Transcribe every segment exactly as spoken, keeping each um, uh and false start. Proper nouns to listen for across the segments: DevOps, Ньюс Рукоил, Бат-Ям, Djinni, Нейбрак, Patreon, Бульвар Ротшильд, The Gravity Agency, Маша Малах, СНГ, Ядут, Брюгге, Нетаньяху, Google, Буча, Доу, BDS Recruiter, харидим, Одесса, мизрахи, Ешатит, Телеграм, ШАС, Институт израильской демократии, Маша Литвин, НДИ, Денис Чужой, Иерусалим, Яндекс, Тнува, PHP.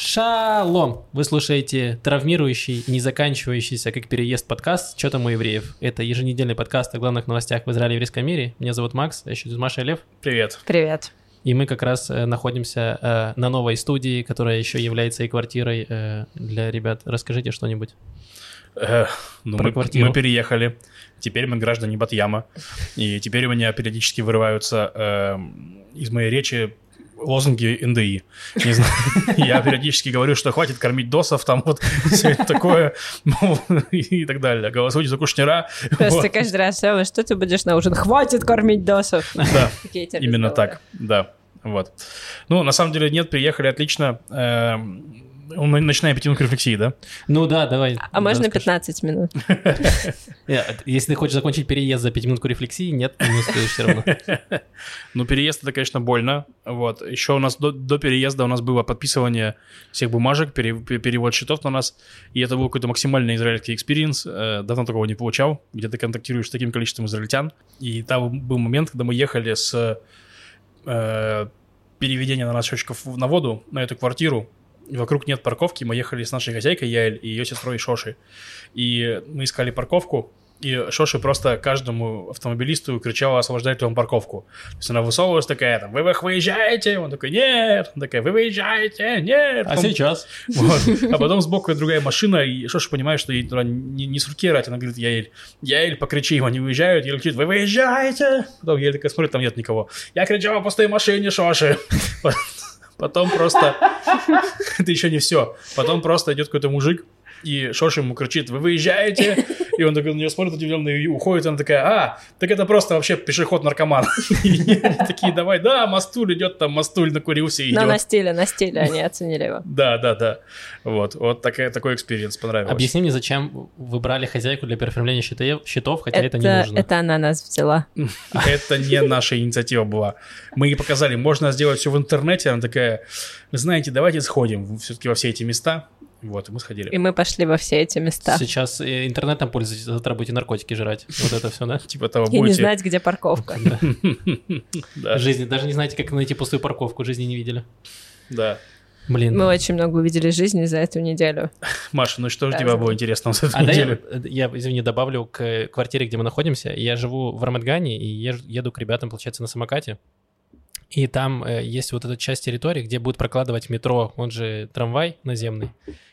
Шалом! Вы слушаете травмирующий и не заканчивающийся, как переезд, подкаст «Че там у евреев». Это еженедельный подкаст о главных новостях в Израиле и еврейском мире. Меня зовут Макс, а еще тут Маша и Лев. Привет! Привет! И мы как раз э, находимся э, на новой студии, которая еще является и квартирой э, для ребят. Расскажите что-нибудь э, ну, про мы, квартиру. Мы переехали, теперь мы граждане Бат-Яма, и теперь у меня периодически вырываются э, из моей речи лозунги эн дэ и. Не знаю. Я периодически говорю, что хватит кормить досов, там вот все такое, ну, и так далее. Голосуйте за Кушнера. Просто вот. Каждый раз, Элла, что ты будешь на ужин? Хватит кормить досов. Да, именно так. Да, вот. Ну, на самом деле, нет, приехали отлично. Мы начинаем пятиминутку рефлексии, да? Ну да, давай. А да, можно расскажи. пятнадцать минут? Если ты хочешь закончить переезд за пятиминутку рефлексии, нет, не успеешь все равно. Ну, переезд — это, конечно, больно. Вот. Еще у нас до, до переезда у нас было подписывание всех бумажек, пере, перевод счетов на нас, и это был какой-то максимальный израильский экспириенс. Давно такого не получал, где ты контактируешь с таким количеством израильтян. И там был момент, когда мы ехали с э, переведения на нас счетчиков на воду, на эту квартиру. Вокруг нет парковки, мы ехали с нашей хозяйкой Яэль и ее сестрой Шошей. И мы искали парковку, и Шоша просто каждому автомобилисту кричала: освобождайте вам парковку. То есть она высовывалась такая, там, вы выезжаете, он такой, нет, она такая, вы выезжаете, нет. А потом... сейчас? Вот. А потом сбоку другая машина, и Шоша понимает, что ей туда не, не с руки рать, она говорит: Яэль, Яэль, покричи им, они уезжают, Яэль кричит: вы выезжаете. Потом Яэль такая смотрит, там нет никого. Я кричу о пустой машине Шоши. Потом просто... Это еще не все. Потом просто идет какой-то мужик, и Шоша ему кричит: вы выезжаете? И он такой на нее смотрит удивленно и уходит. Она такая: а, так это просто вообще пешеход-наркоман. И они такие: давай, да, Мастуль идет, там Мастуль накурился и идет. Но на стиле, на стиле они оценили его. Да, да, да. Вот, вот такой экспириенс, понравилось. Объясни мне, зачем вы брали хозяйку для переоформления счетов, хотя это не нужно. Это она нас взяла. Это не наша инициатива была. Мы ей показали, можно сделать все в интернете. Она такая: вы знаете, давайте сходим все-таки во все эти места. Вот, и мы сходили. И мы пошли во все эти места. Сейчас интернетом пользуетесь, завтра будете наркотики жрать. Вот это все, да? Типа того будете. И не знать, где парковка. Жизни, даже не знаете, как найти пустую парковку, жизни не видели. Да. Блин. Мы очень много увидели жизни за эту неделю. Маша, ну что же тебе было интересно за эту неделю? Я, извини, добавлю к квартире, где мы находимся. Я живу в Рамат-Гане и еду к ребятам, получается, на самокате. И там э, есть вот эта часть территории, где будут прокладывать метро, он же трамвай наземный.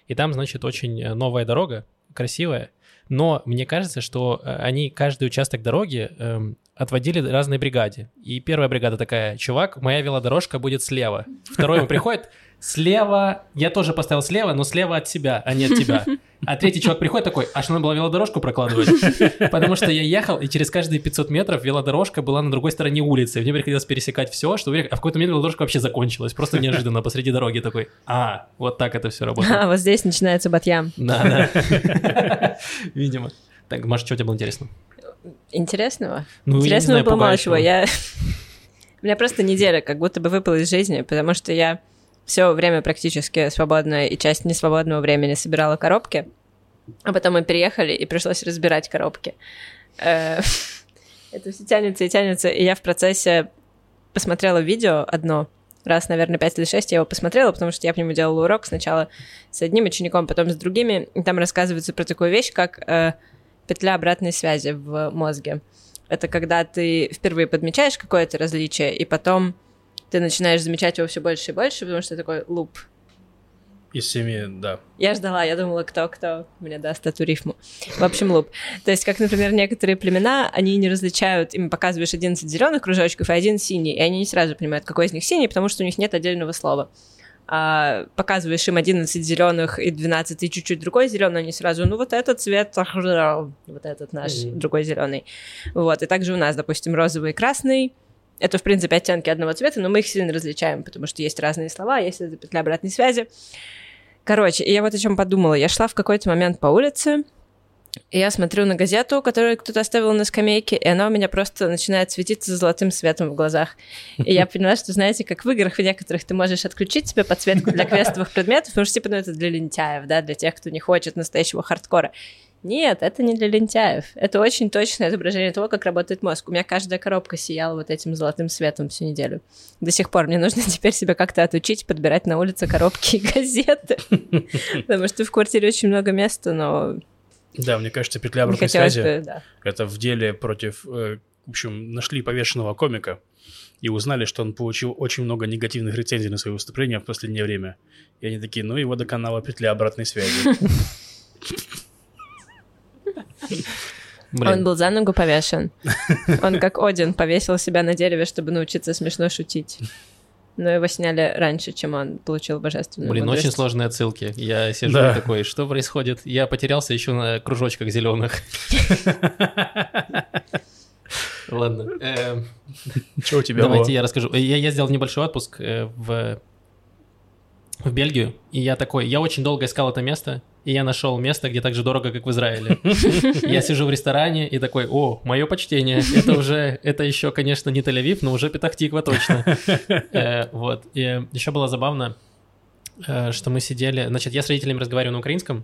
И там, значит, очень новая дорога, красивая. Но мне кажется, что они каждый участок дороги э, отводили разной бригаде. И первая бригада такая: чувак, моя велодорожка будет слева. Второй ему приходит: слева, я тоже поставил слева, но слева от себя, а не от тебя. А третий чувак приходит такой: а что, надо было велодорожку прокладывать? Потому что я ехал, и через каждые пятьсот метров велодорожка была на другой стороне улицы. Мне приходилось пересекать все, что... А в какой-то момент велодорожка вообще закончилась. Просто неожиданно посреди дороги такой: а, вот так это все работает. А, вот здесь начинается Бат-Ям. Да, да. Видимо. Так, Маша, что тебе было интересно? Интересного? Ну, интересного было мало чего. Я... У меня просто неделя как будто бы выпала из жизни, потому что я... Все время практически свободное и часть несвободного времени собирала коробки, а потом мы переехали, и пришлось разбирать коробки. Это все тянется и тянется, и я в процессе посмотрела видео одно, раз, наверное, пять или шесть я его посмотрела, потому что я по нему делала урок сначала с одним учеником, потом с другими, и там рассказывается про такую вещь, как петля обратной связи в мозге. Это когда ты впервые подмечаешь какое-то различие, и потом... ты начинаешь замечать его все больше и больше, потому что такой луп. Из семи, да. Я ждала, я думала, кто-кто мне даст эту рифму. В общем, луп. То есть, как, например, некоторые племена, они не различают, им показываешь одиннадцать зеленых кружочков и один синий, и они не сразу понимают, какой из них синий, потому что у них нет отдельного слова. А показываешь им одиннадцать зеленых и двенадцать и чуть-чуть другой зеленый, они сразу, ну вот этот цвет, вот этот наш, mm-hmm. другой зеленый. Вот, и также у нас, допустим, розовый и красный. Это, в принципе, оттенки одного цвета, но мы их сильно различаем, потому что есть разные слова, есть эта петля обратной связи. Короче, я вот о чем подумала. Я шла в какой-то момент по улице, и я смотрю на газету, которую кто-то оставил на скамейке, и она у меня просто начинает светиться золотым светом в глазах. И я поняла, что, знаете, как в играх в некоторых ты можешь отключить себе подсветку для квестовых предметов, потому что, типа, ну, это для лентяев, да, для тех, кто не хочет настоящего хардкора. Нет, это не для лентяев. Это очень точное изображение того, как работает мозг. У меня каждая коробка сияла вот этим золотым светом всю неделю. До сих пор мне нужно теперь себя как-то отучить, подбирать на улице коробки и газеты. Потому что в квартире очень много места, но... Да, мне кажется, петля обратной связи. Это в деле против... В общем, нашли повешенного комика и узнали, что он получил очень много негативных рецензий на свои выступления в последнее время. И они такие, ну его доконала петля обратной связи. Он был за ногу повешен. Он как Один повесил себя на дереве, чтобы научиться смешно шутить. Но его сняли раньше, чем он получил божественную мудрость. Блин, очень сложные отсылки. Я сижу да. такой, что происходит? Я потерялся еще на кружочках зеленых. Ладно. Что у тебя было? Давайте я расскажу. Я ездил в небольшой отпуск в Бельгию, и я такой, я очень долго искал это место, и я нашел место, где так же дорого, как в Израиле. Я сижу в ресторане и такой, о, мое почтение, это уже, это еще, конечно, не Тель-Авив, но уже Петах-Тиква точно. Вот, и еще было забавно, что мы сидели, значит, я с родителями разговариваю на украинском,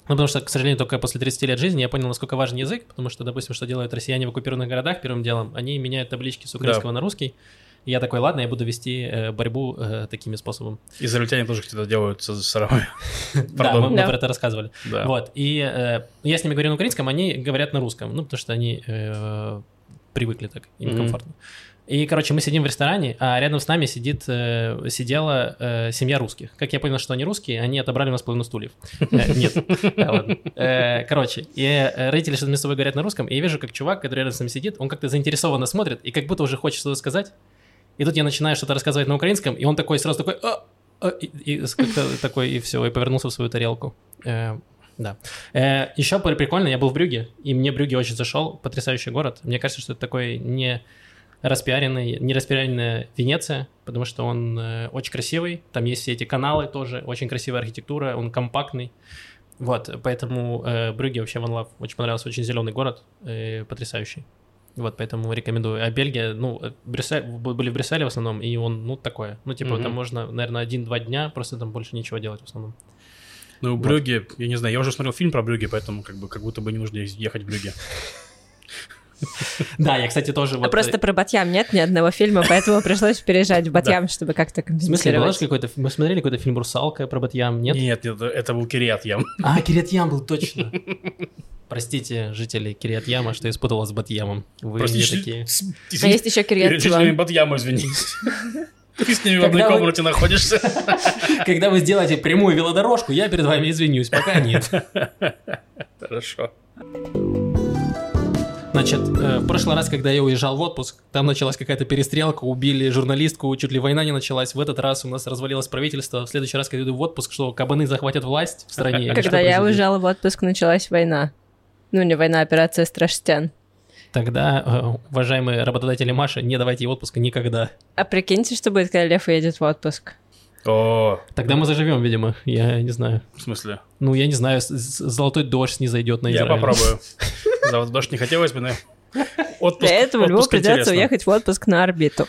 ну, потому что, к сожалению, только после тридцати лет жизни я понял, насколько важен язык, потому что, допустим, что делают россияне в оккупированных городах первым делом, они меняют таблички с украинского на русский. И я такой, ладно, я буду вести э, борьбу э, такими способами. Израильтяне тоже что-то делают с сарамами. Да, мы про это рассказывали. Вот, и я с ними говорю на украинском, они говорят на русском, ну, потому что они привыкли так, им комфортно. И, короче, мы сидим в ресторане, а рядом с нами сидит, сидела семья русских. Как я понял, что они русские, они отобрали у нас половину стульев. Нет, ладно. Короче, и родители что-то между собой говорят на русском, и я вижу, как чувак, который рядом с нами сидит, он как-то заинтересованно смотрит и как будто уже хочет что-то сказать. И тут я начинаю что-то рассказывать на украинском, и он такой сразу такой, а, а, и, и как-то такой, и все, и повернулся в свою тарелку. Э, да. Э, еще прикольно, я был в Брюгге, и мне Брюгге очень зашел, потрясающий город. Мне кажется, что это такой не распиаренный, не распиаренная Венеция, потому что он э, очень красивый, там есть все эти каналы тоже, очень красивая архитектура, он компактный. Вот, поэтому э, Брюгге вообще one love, очень понравился, очень зеленый город, э, потрясающий. Вот, поэтому рекомендую. А Бельгия, ну, Брюссель, были в Брюсселе в основном, и он, ну, такое. Ну, типа, mm-hmm. там можно, наверное, один-два дня, просто там больше ничего делать в основном. Ну, вот. Брюгге, я не знаю, я уже смотрел фильм про Брюгге, поэтому как бы как будто бы не нужно ехать в Брюгге. Да, я, кстати, тоже... А просто про Бат-Ям нет ни одного фильма, поэтому пришлось переезжать в Бат-Ям, чтобы как-то компенсировать. В смысле, мы смотрели какой-то фильм «Русалка» про Бат-Ям, нет? Нет, это был Кирьят-Ям. А, Кирьят-Ям был, точно. Простите, жители Кирьят-Яма, что я спутала с Бат-Ямом. Вы Простите, не такие. С... А есть еще Кирьят-Ям. Жителями Бат-Яма, извинись. Ты с ними в одной комнате находишься. Когда вы сделаете прямую велодорожку, я перед вами извинюсь. Пока нет. Хорошо. Значит, в прошлый раз, когда я уезжал в отпуск, там началась какая-то перестрелка, убили журналистку, чуть ли война не началась. В этот раз у нас развалилось правительство. В следующий раз, когда я иду в отпуск, что кабаны захватят власть в стране. Когда я уезжала в отпуск, началась война. Ну, не война, а операция «Страшстян». Тогда, уважаемые работодатели Маши, не давайте ей отпуска никогда. А прикиньте, что будет, когда Лев уедет в отпуск. О. Тогда мы заживем, видимо, я не знаю. В смысле? Ну, я не знаю, золотой дождь не зайдет на Израиль. Я попробую. Золотой дождь не хотелось бы, но отпуск. Для этого Льву придется уехать в отпуск на орбиту.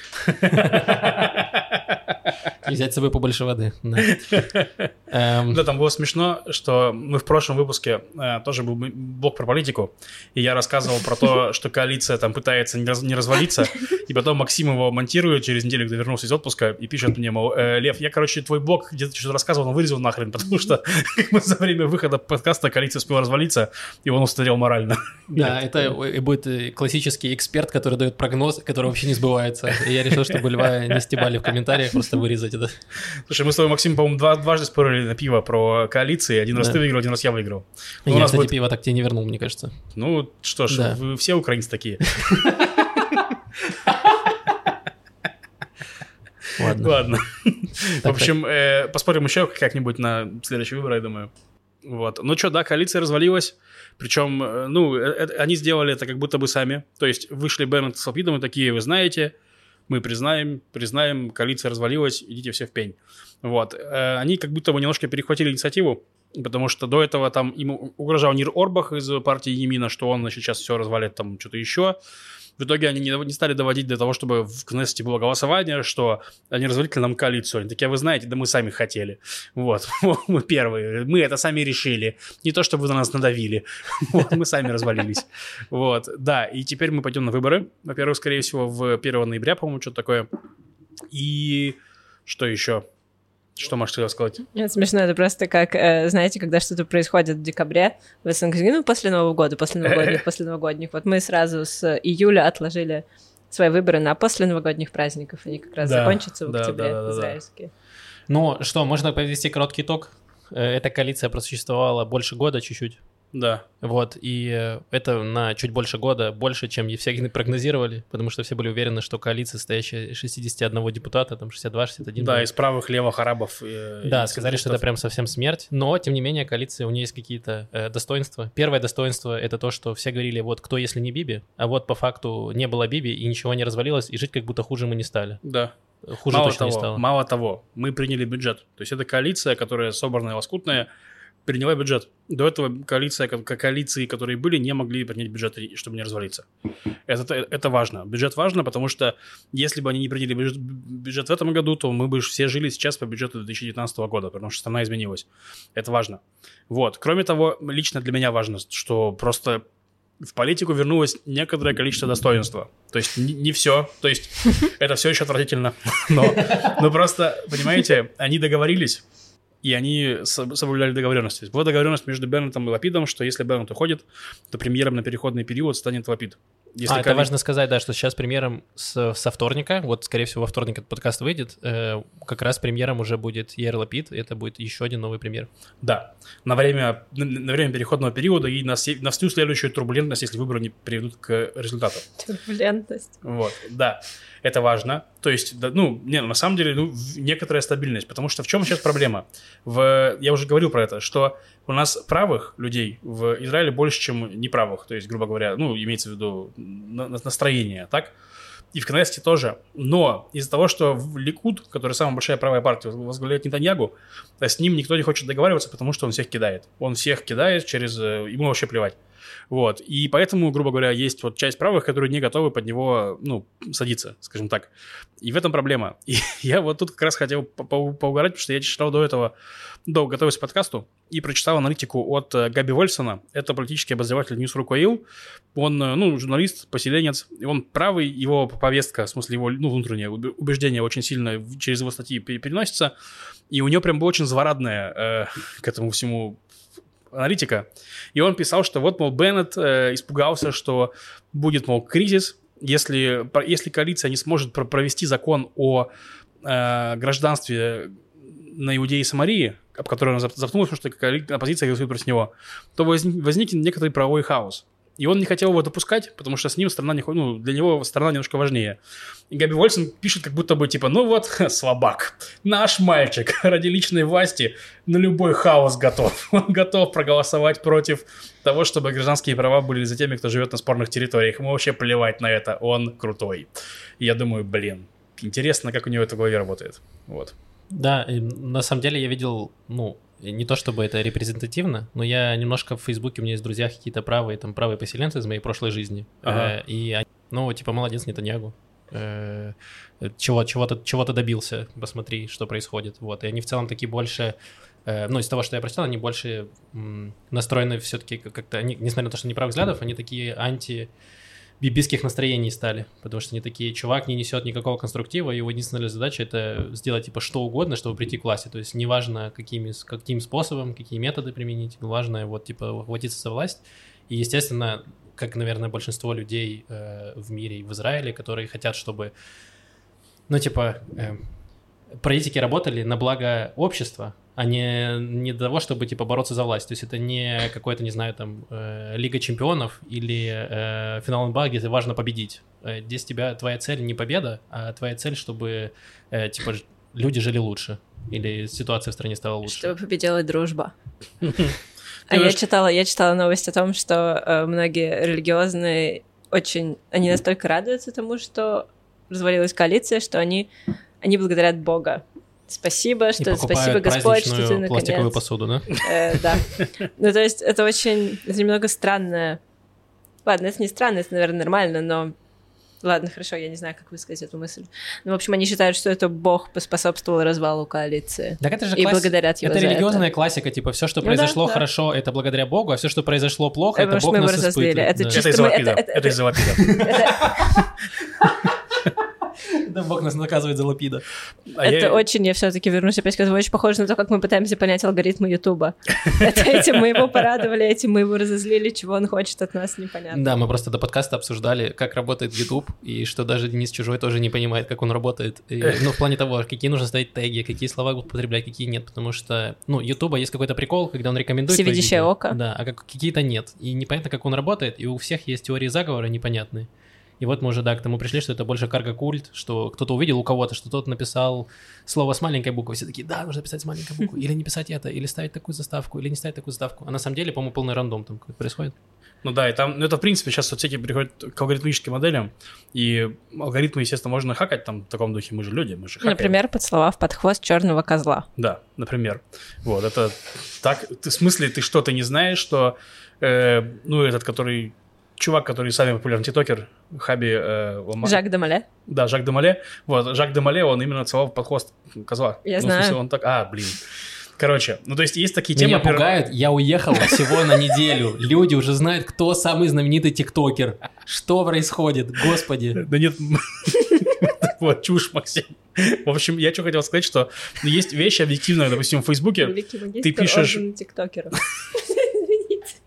И взять с собой побольше воды. Да, там было смешно, что мы в прошлом выпуске, тоже был блог про политику, и я рассказывал про то, что коалиция там пытается не развалиться, и потом Максим его монтирует через неделю, когда вернулся из отпуска, и пишет мне, мол, Лев, я, короче, твой блог, где ты что-то рассказывал, но вырезал нахрен, потому что за время выхода подкаста коалиция успела развалиться, и он устарел морально. Да, это будет классический эксперт, который дает прогноз, который вообще не сбывается. И я решил, чтобы Льва не стебали в комментариях, просто вырезать это. Слушай, мы с тобой, Максим, по-моему, два, дважды спорили на пиво про коалиции. Один раз да. ты выиграл, один раз я выиграл. Но я, у нас, кстати, будет... пиво так тебе не вернул, мне кажется. Ну, что ж, да. вы все украинцы такие. Ладно. В общем, поспорим еще как-нибудь на следующий выбор, я думаю. Вот. Ну что, да, коалиция развалилась. Причем, ну, они сделали это как будто бы сами. То есть вышли Беннет с Лапидом и такие, вы знаете... Мы признаем, признаем, коалиция развалилась, идите все в пень. Вот. Они как будто бы немножко перехватили инициативу, потому что до этого там им угрожал Нир Орбах из партии Емина, что он сейчас все развалит, там что-то еще. В итоге они не, не стали доводить до того, чтобы в Кнессете было голосование, что они развалили нам коалицию. Они такие, а вы знаете, да мы сами хотели. Вот, мы первые, мы это сами решили. Не то, чтобы вы на нас надавили. Вот, мы сами развалились. Вот, да, и теперь мы пойдем на выборы. Во-первых, скорее всего, в первого ноября, по-моему, что-то такое. И что еще? Что Маша хотела сказать? Это смешно, это просто как, э, знаете, когда что-то происходит в декабре, в СНГ, ну, после Нового года, после новогодних, после новогодних. Вот мы сразу с июля отложили свои выборы на после новогодних праздников, они как раз да, закончатся в да, октябре, да, да, израильские. Да, да. Ну, что, можно подвести короткий итог? Эта коалиция просуществовала больше года чуть-чуть. Да. Вот, и это на чуть больше года, больше, чем Евсегины прогнозировали, потому что все были уверены, что коалиция, состоящая из шестидесяти одного депутата, там шестьдесят два шестьдесят один. Да, был. Из правых, левых, арабов. Э, да, сказали, что это прям совсем смерть, но, тем не менее, коалиция, у нее есть какие-то э, достоинства. Первое достоинство — это то, что все говорили, вот кто, если не Биби, а вот по факту не было Биби, и ничего не развалилось, и жить как будто хуже мы не стали. Да. Хуже мало точно того, не стало. Мало того, мы приняли бюджет, то есть это коалиция, которая собранная, лоскутная, приняла бюджет. До этого коалиция, ко- коалиции, которые были, не могли принять бюджет, чтобы не развалиться. Это, это важно. Бюджет важно, потому что если бы они не приняли бюджет, бюджет в этом году, то мы бы все жили сейчас по бюджету две тысячи девятнадцатого года, потому что страна изменилась. Это важно. Вот. Кроме того, лично для меня важно, что просто в политику вернулось некоторое количество достоинства. То есть не, не все. То есть это все еще отвратительно. Но, но просто, понимаете, они договорились. И они соблюдали договоренность. Была договоренность между Беннетом и Лапидом, что если Беннет уходит, то премьером на переходный период станет Лапид. Если а, коали... это важно сказать, да, что сейчас премьером с, со вторника, вот, скорее всего, во вторник этот подкаст выйдет, э, как раз премьером уже будет Яэль Лапид, и это будет еще один новый премьер. Да, на время, на, на время переходного периода и на, се, на всю следующую турбулентность, если выборы не приведут к результату. Турбулентность. Вот, да, это важно. То есть, да, ну, не, на самом деле, ну, некоторая стабильность, потому что в чем сейчас проблема? В, я уже говорил про это, что у нас правых людей в Израиле больше, чем неправых, то есть, грубо говоря, ну, имеется в виду настроение, так? И в Кнессете тоже. Но из-за того, что в Ликуд, который самая большая правая партия, возглавляет Нетаньяху, с ним никто не хочет договариваться, потому что он всех кидает. Он всех кидает через... Ему вообще плевать. Вот. И поэтому, грубо говоря, есть вот часть правых, которые не готовы под него, ну, садиться, скажем так. И в этом проблема. И я вот тут как раз хотел поугарать, потому что я читал до этого, долго готовился к подкасту, и прочитал аналитику от Габи Вольсона. Это политический обозреватель Ньюс Рукоил. Он, ну, журналист, поселенец. Он правый, его повестка, в смысле его, ну, внутреннее убеждение очень сильно через его статьи переносится. И у него прям была очень злорадная э, к этому всему аналитика. И он писал, что вот, мол, Беннет э, испугался, что будет, мол, кризис, если, если коалиция не сможет провести закон о э, гражданстве на Иудеи и Самарии, об которой она запнулась, потому что оппозиция голосует против него, то возник, возник некоторый правовой хаос. И он не хотел его допускать, потому что с ним страна не, ну, для него страна немножко важнее. И Габи Вольсон пишет, как будто бы типа, ну вот, ха, слабак, наш мальчик ради личной власти на любой хаос готов. Он готов проголосовать против того, чтобы гражданские права были за теми, кто живет на спорных территориях. Ему вообще плевать на это, он крутой. И я думаю, блин, интересно, как у него это в голове работает. Вот. Да, на самом деле я видел, ну, не то чтобы это репрезентативно, но я немножко в Фейсбуке, у меня есть в друзьях какие-то правые, там, правые поселенцы из моей прошлой жизни, ага. э, и они, ну, типа, молодец, Нетаньяху, э, чего, чего-то, чего-то добился, посмотри, что происходит, вот, и они в целом такие больше, э, ну, из того, что я прочитал, они больше м, настроены все-таки как-то, они, несмотря на то, что они правых взглядов, они такие анти... бибистских настроений стали, потому что они такие, чувак не несет никакого конструктива, его единственная задача — это сделать типа что угодно, чтобы прийти к власти, то есть неважно какими, каким способом, какие методы применить, важно вот типа хватиться за власть, и естественно, как, наверное, большинство людей э, в мире и в Израиле, которые хотят, чтобы, ну типа, э, политики работали на благо общества, а не, не для того, чтобы, типа, бороться за власть. То есть это не какой-то, не знаю, там, э, Лига чемпионов или э, финал эн бэ а, где важно победить. Э, здесь тебя, твоя цель не победа, а твоя цель, чтобы, э, типа, люди жили лучше или ситуация в стране стала лучше. Чтобы победила дружба. А я читала, я читала новость о том, что многие религиозные очень, они настолько радуются тому, что развалилась коалиция, что они, они благодарят Бога. Спасибо, что спасибо, Господь, что ты наконец... пластиковую посуду, да? Э, да. Ну, то есть это очень... Это немного странно. Ладно, это не странно, это, наверное, нормально, но Ладно, хорошо, я не знаю, как высказать эту мысль. Ну, в общем, они считают, что это Бог поспособствовал развалу коалиции. Так это же класс... и благодарят его это за это. Это религиозная классика, типа, все, что ну, произошло да, хорошо, да. это благодаря Богу, а все, что произошло плохо, это, это Бог нас испытывает. Это, да. чисто... это из Лапида. Это, это, это... это из Лапида. Да, Бог нас наказывает за Лапида. А это я... очень, я все-таки вернусь опять к этому, очень похоже на то, как мы пытаемся понять алгоритмы Ютуба. Этим мы его порадовали, этим мы его разозлили, чего он хочет от нас, непонятно. Да, мы просто до подкаста обсуждали, как работает Ютуб, и что даже Денис Чужой тоже не понимает, как он работает. И, ну, в плане того, какие нужно ставить теги, какие слова употреблять, какие нет, потому что, ну, Ютуба есть какой-то прикол, когда он рекомендует... Всевидящее око. Да, а как, какие-то нет. И непонятно, как он работает, и у всех есть теории заговора непонятные. И вот мы уже, да, к тому пришли, что это больше карго-культ, что кто-то увидел у кого-то, что тот написал слово с маленькой буквы. Все такие, да, нужно писать с маленькой буквы, или не писать это, или ставить такую заставку, или не ставить такую заставку. А на самом деле, по-моему, полный рандом там какой-то происходит. Ну да, и там, ну это в принципе сейчас соцсети приходят к алгоритмическим моделям, и алгоритмы, естественно, можно хакать там в таком духе, мы же люди, мы же хакаем. Например, под слова в подхвост черного козла. Да, например. Вот, это так, ты, в смысле, ты что-то не знаешь, что, э, ну, этот, который... Чувак, который самый популярный тиктокер, Хаби... Э, он... Жак де Мале. Да, Жак де Мале. Вот, Жак де Мале, он именно целовал под хвост козла. Я ну, знаю. В смысле, он так... А, блин. Короче, ну то есть есть такие темы... Меня например... пугают, я уехал всего на неделю. Люди уже знают, кто самый знаменитый тиктокер. Что происходит, господи. Да нет... Вот, чушь, Максим. В общем, я что хотел сказать, что есть вещи объективные, допустим, в Фейсбуке. Ты пишешь... тиктокеров.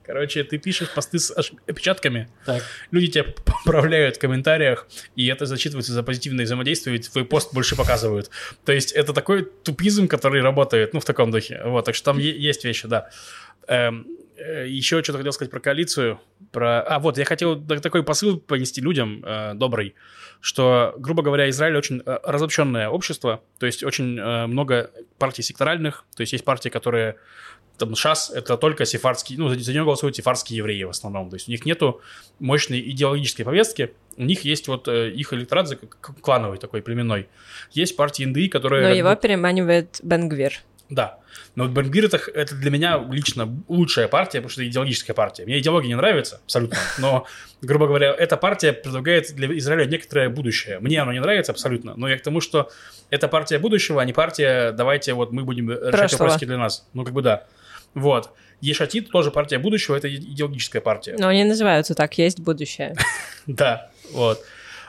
Короче, ты пишешь посты с опечатками, так. Люди тебя поправляют в комментариях, и это зачитывается за позитивное взаимодействие, ведь твой пост больше показывают. То есть это такой тупизм, который работает, ну, в таком духе. Вот, так что там е- есть вещи, да. Эм, э, еще что-то хотел сказать про коалицию. Про... А, вот, я хотел такой посыл понести людям, э, добрый, что, грубо говоря, Израиль очень э, разобщенное общество, то есть очень э, много партий секторальных, то есть есть партии, которые... Там шас – это только сефардские, ну, за, за него голосуют сефардские евреи в основном. То есть у них нету мощной идеологической повестки, у них есть вот э, их электорат клановый такой, племенной. Есть партия НДИ, которая… Но его как бы... переманивает Бен-Гвир. Да. Но вот Бен-Гвир это, это для меня лично лучшая партия, потому что это идеологическая партия. Мне идеология не нравится абсолютно, но, грубо говоря, эта партия предлагает для Израиля некоторое будущее. Мне оно не нравится абсолютно, но я к тому, что это партия будущего, а не партия «давайте вот мы будем решать прошлого. Вопросы для нас». Ну, как бы да. Вот. Ешатит тоже партия будущего, это идеологическая партия. Но они называются так, есть будущее. Да, вот.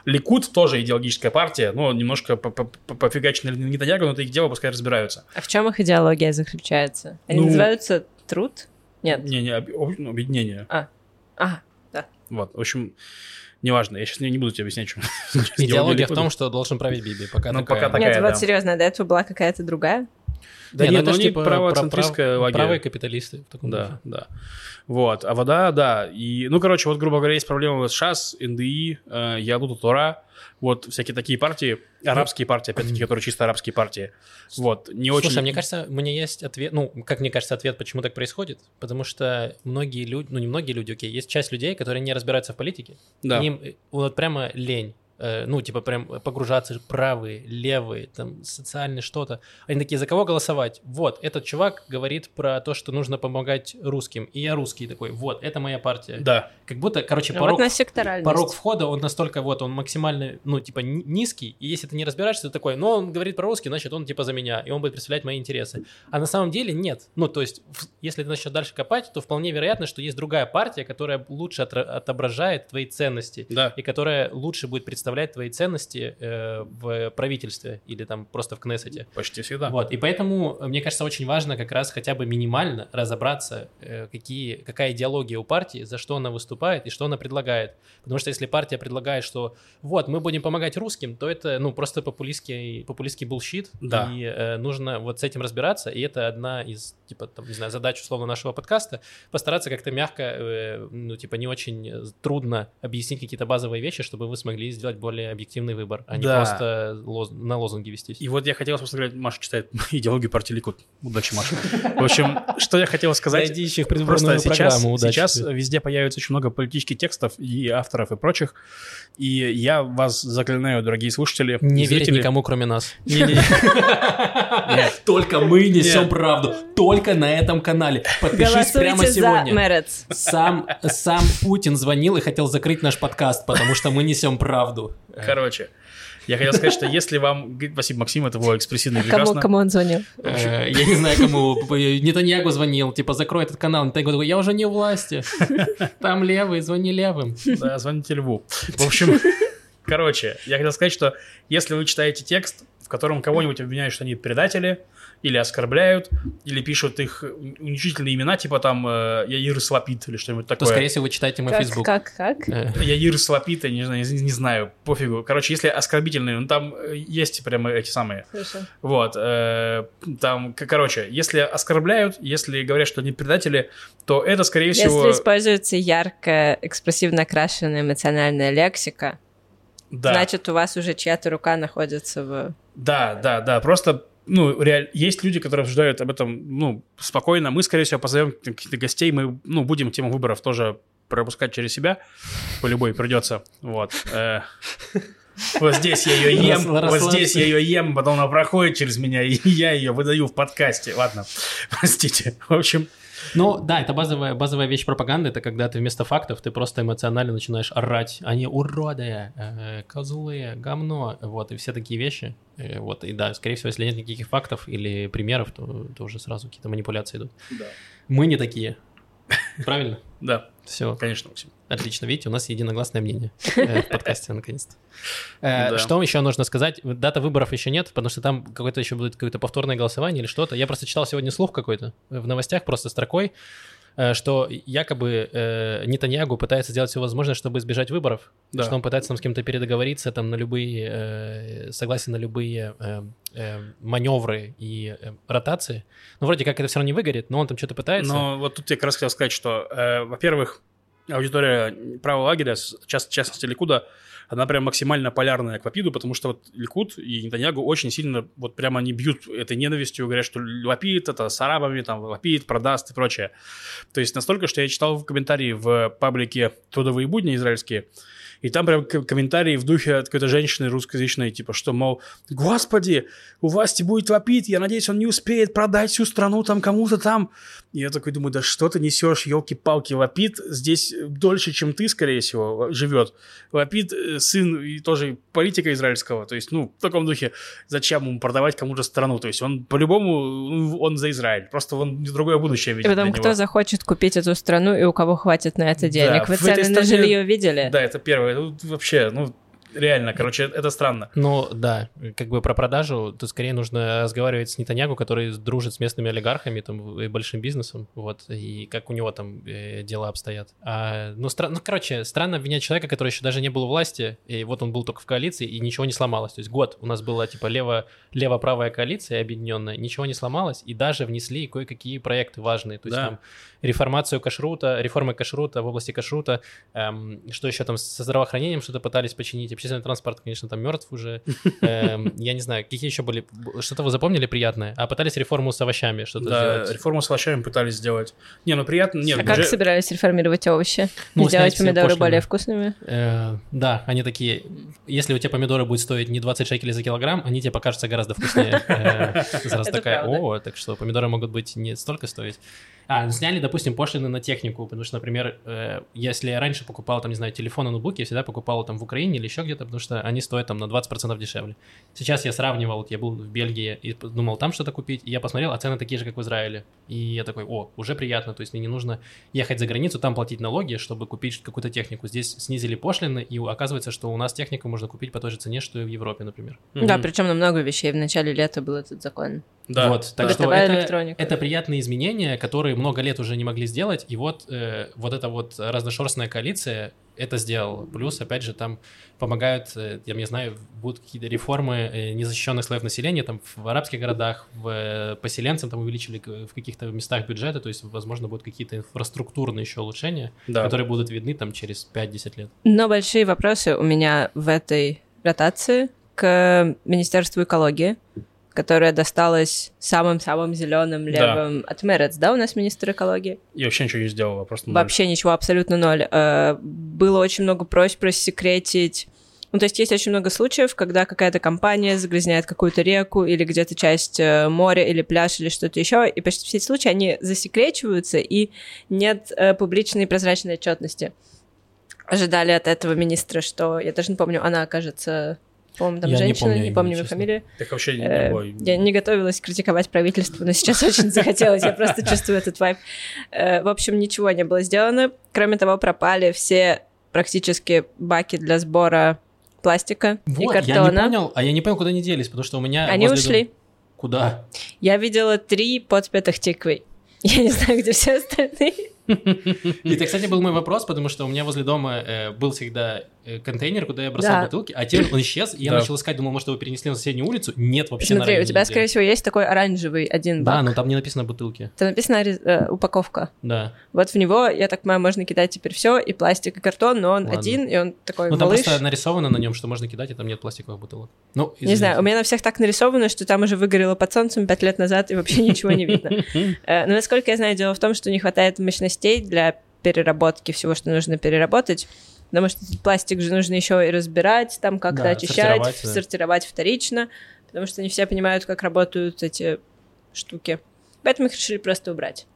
Ликуд тоже идеологическая партия, но немножко пофигаченная Нетаньяху, но это их дело, пускай разбираются. А в чем их идеология заключается? Они называются труд? Нет. Не, не, объединение. А, а, да. Вот, в общем... Неважно, я сейчас не буду тебе объяснять, что... Идеология в том, что должен править Биби, пока такая... Нет, вот серьезно, до этого была какая-то другая? Да нет, это же типа правоцентристская лагерь. Правые капиталисты в таком да, да. Вот, а вода, да. И, ну, короче, вот, грубо говоря, есть проблемы с ШАС, НДИ, Ядут, Тора, вот всякие такие партии, арабские партии, опять-таки, которые чисто арабские партии. Вот, не очень... Слушай, мне кажется, мне есть ответ, ну, как мне кажется, ответ, почему так происходит, потому что многие люди, ну, не многие люди, окей, есть часть людей, которые не разбираются в политике, да. Им вот прямо лень. Ну, типа, прям погружаться, правые, левые, там, социальные что-то. Они такие, за кого голосовать? Вот, этот чувак говорит про то, что нужно помогать русским. И я русский такой, вот, это моя партия. Да. Как будто, короче, порог, вот порог входа, он настолько, вот, он максимально, ну, типа, низкий. И если ты не разбираешься, ты такой, ну, он говорит про русский, значит, он, типа, за меня. И он будет представлять мои интересы. А на самом деле нет. Ну, то есть, если ты начнешь дальше копать, то вполне вероятно, что есть другая партия, которая лучше отображает твои ценности. Да. И которая лучше будет представлять твои ценности э, в правительстве или там просто в Кнессете. Почти всегда. Вот, и поэтому, мне кажется, очень важно как раз хотя бы минимально разобраться, э, какие, какая идеология у партии, за что она выступает и что она предлагает. Потому что если партия предлагает, что вот, мы будем помогать русским, то это, ну, просто популистский, популистский булшит, да. И э, нужно вот с этим разбираться, и это одна из, типа, там, не знаю, задач, условно, нашего подкаста, постараться как-то мягко, э, ну, типа, не очень трудно объяснить какие-то базовые вещи, чтобы вы смогли сделать более объективный выбор, а да. не просто лоз... на лозунги вестись. И вот я хотел, собственно говоря, Маша читает идеологию партии Ликуд. Удачи, Маша. В общем, что я хотел сказать. Найди еще их предвыборную программу. Сейчас везде появится очень много политических текстов и авторов и прочих. И я вас заклинаю, дорогие слушатели. Не верьте никому, кроме нас. Только мы несем правду. Только на этом канале. Подпишись прямо сегодня. Сам Путин звонил и хотел закрыть наш подкаст, потому что мы несем правду. году. Короче, я хотел сказать, что если вам... Спасибо, Максим, это было экспрессивно и прекрасно. Кому он звонил? Я не знаю, кому. Нетаньяху звонил, типа, закрой этот канал. Нетаньяху такой, я уже не у власти. Там левый, звони левым. Да, звоните Льву. В общем, короче, я хотел сказать, что если вы читаете текст, в котором кого-нибудь обвиняют, что они предатели, или оскорбляют, или пишут их уничижительные имена, типа там э, Яирус Лапид или что-нибудь такое. То, скорее всего, вы читаете мой Facebook. Как, как, как? Яирус Лапид, я не знаю, не, не знаю, пофигу. Короче, если оскорбительные, ну там есть прямо эти самые. Хорошо. Вот. Э, там, короче, если оскорбляют, если говорят, что они предатели, то это, скорее если всего... Если используется яркая, экспрессивно окрашенная эмоциональная лексика, да. Значит, у вас уже чья-то рука находится в... Да, да, да, просто... Ну, реально, есть люди, которые обсуждают об этом, ну, спокойно. Мы, скорее всего, позовем каких-то гостей, мы, ну, будем тему выборов тоже пропускать через себя. По любой придется, вот. Вот здесь я ее ем, вот здесь я ее ем, потом она проходит через меня, и я ее выдаю в подкасте. Ладно, простите, в общем... Ну да, это базовая, базовая вещь пропаганды, это когда ты вместо фактов, ты просто эмоционально начинаешь орать. Они уроды, э, козлы, говно, вот, и все такие вещи. Э, вот, и да, скорее всего, если нет никаких фактов или примеров, то, то уже сразу какие-то манипуляции идут. Да. Мы не такие. Правильно? Да. Все. Конечно, Максим. Отлично, видите, у нас единогласное мнение в подкасте, наконец-то. Что еще нужно сказать? Дата выборов еще нет, потому что там какое-то еще будет какое-то повторное голосование или что-то. Я просто читал сегодня слух какой-то в новостях просто строкой, что якобы э, Нетаньяху пытается сделать все возможное, чтобы избежать выборов, да. Что он пытается там с кем-то передоговориться, там на любые, э, согласен на любые э, э, маневры и э, ротации. Ну, вроде как это все равно не выгорит, но он там что-то пытается. Но вот тут я как раз хотел сказать, что, э, во-первых, аудитория правого лагеря, в частности Ликуда, она прям максимально полярная к Лапиду, потому что вот Ликуд и Нетаньяху очень сильно вот прямо они бьют этой ненавистью, говорят, что Лапид это с арабами, там Лапид продаст и прочее. То есть настолько, что я читал в комментарии в паблике «Трудовые будни» израильские, и там прям комментарии в духе от какой-то женщины русскоязычной, типа, что, мол, «Господи, у вас будет Лапид, я надеюсь, он не успеет продать всю страну там кому-то там». И я такой думаю, да что ты несешь, елки-палки, Лапид здесь дольше, чем ты, скорее всего, живет. Лапид сын и тоже политика израильского, то есть, ну, в таком духе, зачем ему продавать кому-то страну, то есть он по-любому, он за Израиль, просто он другое будущее видит. И потом, кто него. захочет купить эту страну и у кого хватит на это денег, да, вы цены на жилье видели? Да, это первое. Вообще, ну, реально, короче, это странно. Ну, да, как бы про продажу, то скорее нужно разговаривать с Нетаньяху, который дружит с местными олигархами там, и большим бизнесом, вот, и как у него там э, дела обстоят. А, ну, стра- ну, короче, странно обвинять человека, который еще даже не был у власти, и вот он был только в коалиции, и ничего не сломалось. То есть год у нас была, типа, лево, лево-правая коалиция объединенная, ничего не сломалось, и даже внесли кое-какие проекты важные. То есть да. там реформацию кашрута, реформы кашрута в области кашрута, эм, что еще там со здравоохранением что-то пытались починить, общественный транспорт, конечно, там мертв уже. Эм, я не знаю, какие еще были... Что-то вы запомнили приятное? А пытались реформу с овощами что-то да, сделать? Да, реформу с овощами пытались сделать. Не, ну приятно... Нет, а как же... собирались реформировать овощи? Ну, сделать помидоры пошлины. более вкусными? Э, да, они такие... Если у тебя помидоры будут стоить не двадцать шекелей за килограмм, они тебе покажутся гораздо вкуснее. Раз такая, о, так что помидоры могут быть не столько стоить. А, сняли, допустим, пошлины на технику, потому что, например, э, если я раньше покупал, там, не знаю, телефоны, ноутбуки, я всегда покупал там в Украине или еще где-то, потому что они стоят там на двадцать процентов дешевле. Сейчас я сравнивал, вот я был в Бельгии и думал там что-то купить, и я посмотрел, а цены такие же, как в Израиле. И я такой, о, уже приятно, то есть мне не нужно ехать за границу, там платить налоги, чтобы купить какую-то технику. Здесь снизили пошлины, и оказывается, что у нас технику можно купить по той же цене, что и в Европе, например. Да, mm-hmm. причем на много вещей. В начале лета был этот закон. Да, вот, так да. что это, это приятные изменения, которые много лет уже не могли сделать, и вот, э, вот эта вот разношерстная коалиция это сделала. Плюс, опять же, там помогают, э, я не знаю, будут какие-то реформы э, незащищенных слоев населения, там в арабских городах, в, э, поселенцам там увеличили в каких-то местах бюджеты, то есть, возможно, будут какие-то инфраструктурные еще улучшения, да. которые будут видны там через пять-десять лет. Но большие вопросы у меня в этой ротации к Министерству экологии, которая досталась самым-самым зеленым левым да. от Мерец, да, у нас министр экологии? Я вообще ничего не сделала, просто ноль. Вообще ничего, абсолютно ноль. Было очень много просьб рассекретить. Ну, то есть есть очень много случаев, когда какая-то компания загрязняет какую-то реку или где-то часть моря или пляж или что-то еще, и почти все эти случаи, они засекречиваются, и нет публичной прозрачной отчетности. ожидали от этого министра, что, я даже не помню, она окажется... По-моему, там я женщина, не помню, не помню ее фамилию. Так вообще не э, Я не готовилась критиковать правительство, но сейчас очень захотелось, я просто чувствую этот вайб. Э, в общем, ничего не было сделано. Кроме того, пропали все практически баки для сбора пластика вот, и картона. Я не понял, а я не понял, куда они делись, потому что у меня... Они ушли. Дома... Куда? Я видела три подпятых тиквы. Я не знаю, где все остальные. И это, кстати, был мой вопрос, потому что у меня возле дома э, был всегда э, контейнер, куда я бросал да. бутылки, а теперь он исчез, и я да. начал искать, думал, может, его перенесли на соседнюю улицу. Нет, вообще Смотри, на Смотри, у тебя, скорее всего, есть такой оранжевый один бак. Да, но там не написано бутылки. Там написано э, упаковка. Да. Вот в него, я так понимаю, можно кидать теперь все, и пластик, и картон, но он Ладно. один, и он такой ну, малыш. Ну, там просто нарисовано на нем, что можно кидать, и там нет пластиковых бутылок. Ну, извините. Не знаю, у меня на всех так нарисовано, что там уже выгорело под солнцем пять лет назад, и вообще ничего не видно. Но, насколько я знаю, дело в том, что не хватает мощности для переработки всего, что нужно переработать, потому что пластик же нужно еще и разбирать, там как-то да, очищать, сортировать, да. сортировать вторично, потому что не все понимают, как работают эти штуки. Поэтому их решили просто убрать.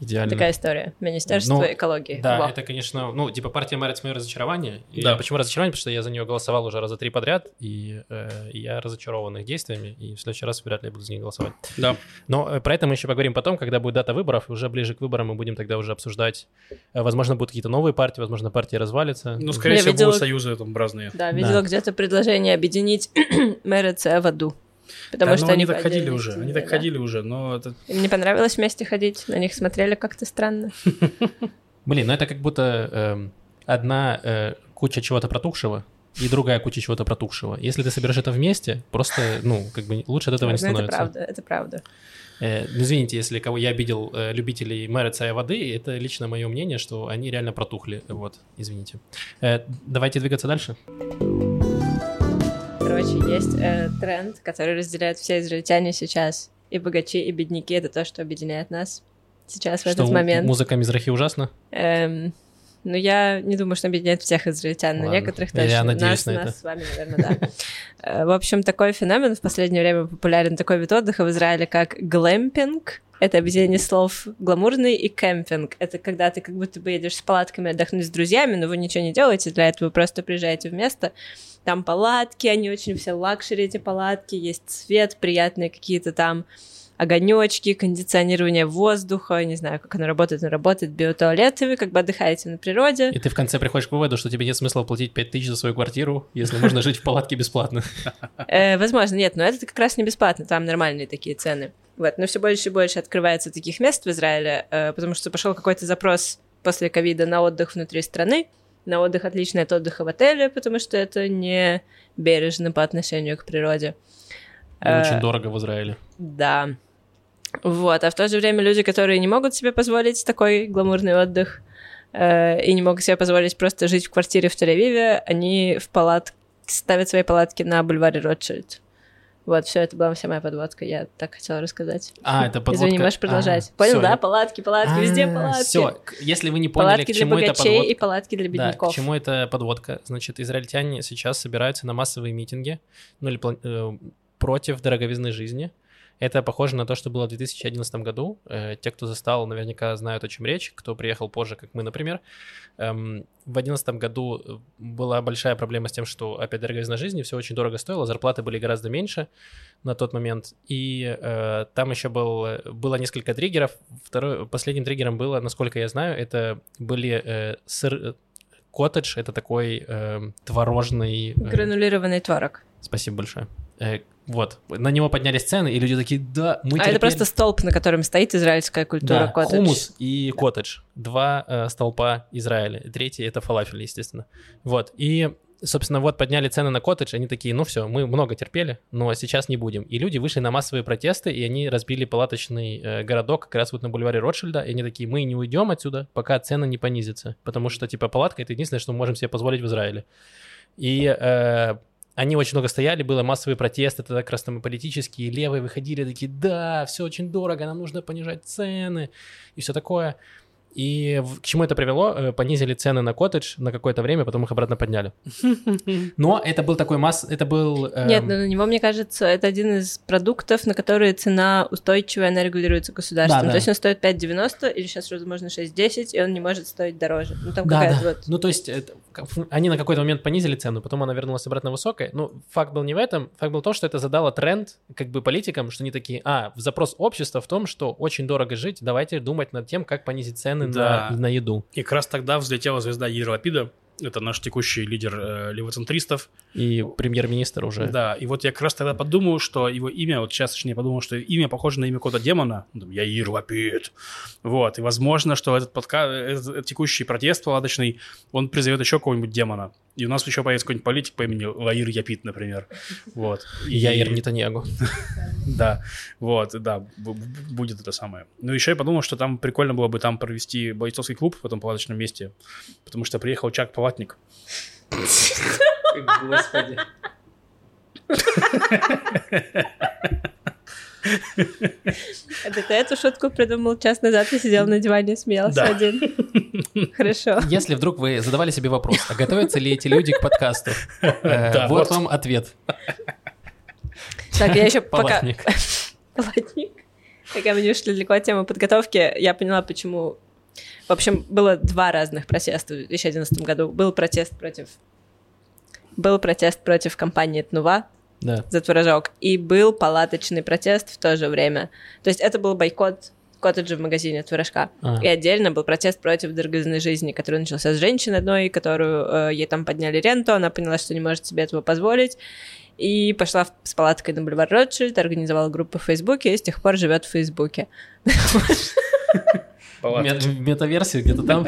Идеально. Такая история. Министерство ну, экологии. Да, Во. это, конечно, ну, типа партия Мэрец мое разочарование. И да. Почему разочарование? Потому что я за нее голосовал уже раза три подряд, и э, я разочарован их действиями, и в следующий раз вряд ли я буду за них голосовать. Да. Но э, про это мы еще поговорим потом, когда будет дата выборов, и уже ближе к выборам мы будем тогда уже обсуждать, э, возможно, будут какие-то новые партии, возможно, партии развалится. Ну, скорее я всего, видела... будут союзы там разные. Да, видела да. где-то предложение объединить Мэрец в аду. Потому да, что они, они так ходили уже, они да. так ходили уже, но... Это... Им не понравилось вместе ходить, на них смотрели как-то странно. Блин, ну это как будто одна куча чего-то протухшего и другая куча чего-то протухшего. Если ты соберешь это вместе, просто, ну, как бы лучше от этого не становится. Это правда, это правда. Извините, если кого я обидел, любителей Мэрца и воды, это лично мое мнение, что они реально протухли, вот, извините. Давайте двигаться дальше. Короче, есть э, тренд, который разделяют все израильтяне сейчас. И богачи, и бедняки — это то, что объединяет нас сейчас в что, этот момент. Музыка мизрахи ужасна? Эм, ну, я не думаю, что объединяет всех израильтян, но некоторых точно. Я надеюсь нас, на это. Нас с вами, наверное, да. В общем, такой феномен в последнее время популярен, такой вид отдыха в Израиле, как глэмпинг. Это объединение слов «гламурный» и «кэмпинг». Это когда ты как будто бы едешь с палатками отдохнуть с друзьями, но вы ничего не делаете для этого, вы просто приезжаете в место. Там палатки, они очень все лакшери, эти палатки, есть свет, приятные какие-то там огонечки, кондиционирование воздуха, не знаю, как оно работает, но работает, биотуалеты, вы как бы отдыхаете на природе. И ты в конце приходишь к выводу, что тебе нет смысла платить пять тысяч за свою квартиру, если можно жить в палатке бесплатно. Возможно, нет, но это как раз не бесплатно, там нормальные такие цены. Вот, но все больше и больше открывается таких мест в Израиле, э, потому что пошел какой-то запрос после ковида на отдых внутри страны, на отдых отличный от отдыха в отеле, потому что это не бережно по отношению к природе. И э, очень дорого в Израиле. Да. Вот, а в то же время люди, которые не могут себе позволить такой гламурный отдых э, и не могут себе позволить просто жить в квартире в Тель-Авиве, они в палат... ставят свои палатки на бульваре Ротшильд. Вот, все это была вся моя подводка, я так хотела рассказать. А, это подводка. Извини, можешь продолжать. А, Понял, все, да? Я... Палатки, палатки, а, везде палатки. Все, если вы не поняли, палатки к чему это подводка. Палатки для богачей и палатки для бедняков. Да, к чему это подводка? Значит, израильтяне сейчас собираются на массовые митинги, ну или э, против дороговизны жизни. Это похоже на то, что было в две тысячи одиннадцатом году. Э, те, кто застал, наверняка знают, о чем речь, кто приехал позже, как мы, например. Эм, в две тысячи одиннадцатом году была большая проблема с тем, что опять дороговизна жизни, все очень дорого стоило, зарплаты были гораздо меньше на тот момент. И э, там еще был, было несколько триггеров. Второй, последним триггером было, насколько я знаю, это были э, сыр... коттедж, это такой э, творожный... Э... Гранулированный творог. Спасибо большое. Э, Вот, на него поднялись цены, и люди такие, да, мы терпели. А это просто столб, на котором стоит израильская культура, да, коттедж. Хумус и да. коттедж. Два э, столпа Израиля. Третий — это фалафель, естественно. Вот, и, собственно, вот подняли цены на коттедж, они такие, ну все, мы много терпели, но сейчас не будем. И люди вышли на массовые протесты, и они разбили палаточный э, городок как раз вот на бульваре Ротшильда, и они такие, мы не уйдем отсюда, пока цены не понизятся, потому что, типа, палатка — это единственное, что мы можем себе позволить в Израиле. И... Э, Они очень много стояли, были массовые протесты, тогда как раз там и политические, и левые выходили, такие, да, все очень дорого, нам нужно понижать цены, и все такое. И к чему это привело? Понизили цены на коттедж на какое-то время, потом их обратно подняли. Но это был такой масс... Это был... Эм... Нет, но на него, мне кажется, это один из продуктов, на которые цена устойчивая, она регулируется государством. Да, да. То есть он стоит пять девяносто, или сейчас, возможно, шесть десять, и он не может стоить дороже. Ну, там да, какая-то да. вот... Ну, то есть... Это... они на какой-то момент понизили цену, потом она вернулась обратно высокой. Но факт был не в этом, факт был в том, что это задало тренд как бы политикам, что они такие, а, запрос общества в том, что очень дорого жить, давайте думать над тем, как понизить цены да. на, на еду. И как раз тогда взлетела звезда Лапида. Это наш текущий лидер э, левоцентристов. И премьер-министр уже. Да, и вот я как раз тогда подумал, что его имя, вот сейчас точнее подумал, что имя похоже на имя какого-то демона. Яир Лапид. Вот, и возможно, что этот, подка... этот текущий протест палаточный, он призовет еще кого-нибудь демона. И у нас еще появится какой-нибудь политик по имени Лаир Япид, например. Вот. И... Яир Нетаньяху. Да, вот, да, будет это самое. Ну, еще я подумал, что там прикольно было бы там провести бойцовский клуб в этом палаточном месте, потому что приехал Чак-палатник. Господи. А ты эту шутку придумал час назад и сидел на диване, смеялся да. один. Хорошо. Если вдруг вы задавали себе вопрос, а готовятся ли эти люди к подкасту, э, да, вот, вот вам ответ. Так, я еще пока... Палатник. Палатник. Пока мы не ушли далеко от темы подготовки, я поняла, почему... В общем, было два разных протеста в две тысячи одиннадцатом году. Был протест против... Был протест против компании «Тнува», да. за творожок. И был палаточный протест в то же время. То есть это был бойкот коттеджа в магазине творожка. А. И отдельно был протест против дороговизны жизни, который начался с женщины одной, которую э, ей там подняли ренту, она поняла, что не может себе этого позволить, и пошла в, с палаткой на бульвар Ротшильд, организовала группу в Фейсбуке и с тех пор живет в Фейсбуке. В метаверсии где-то там.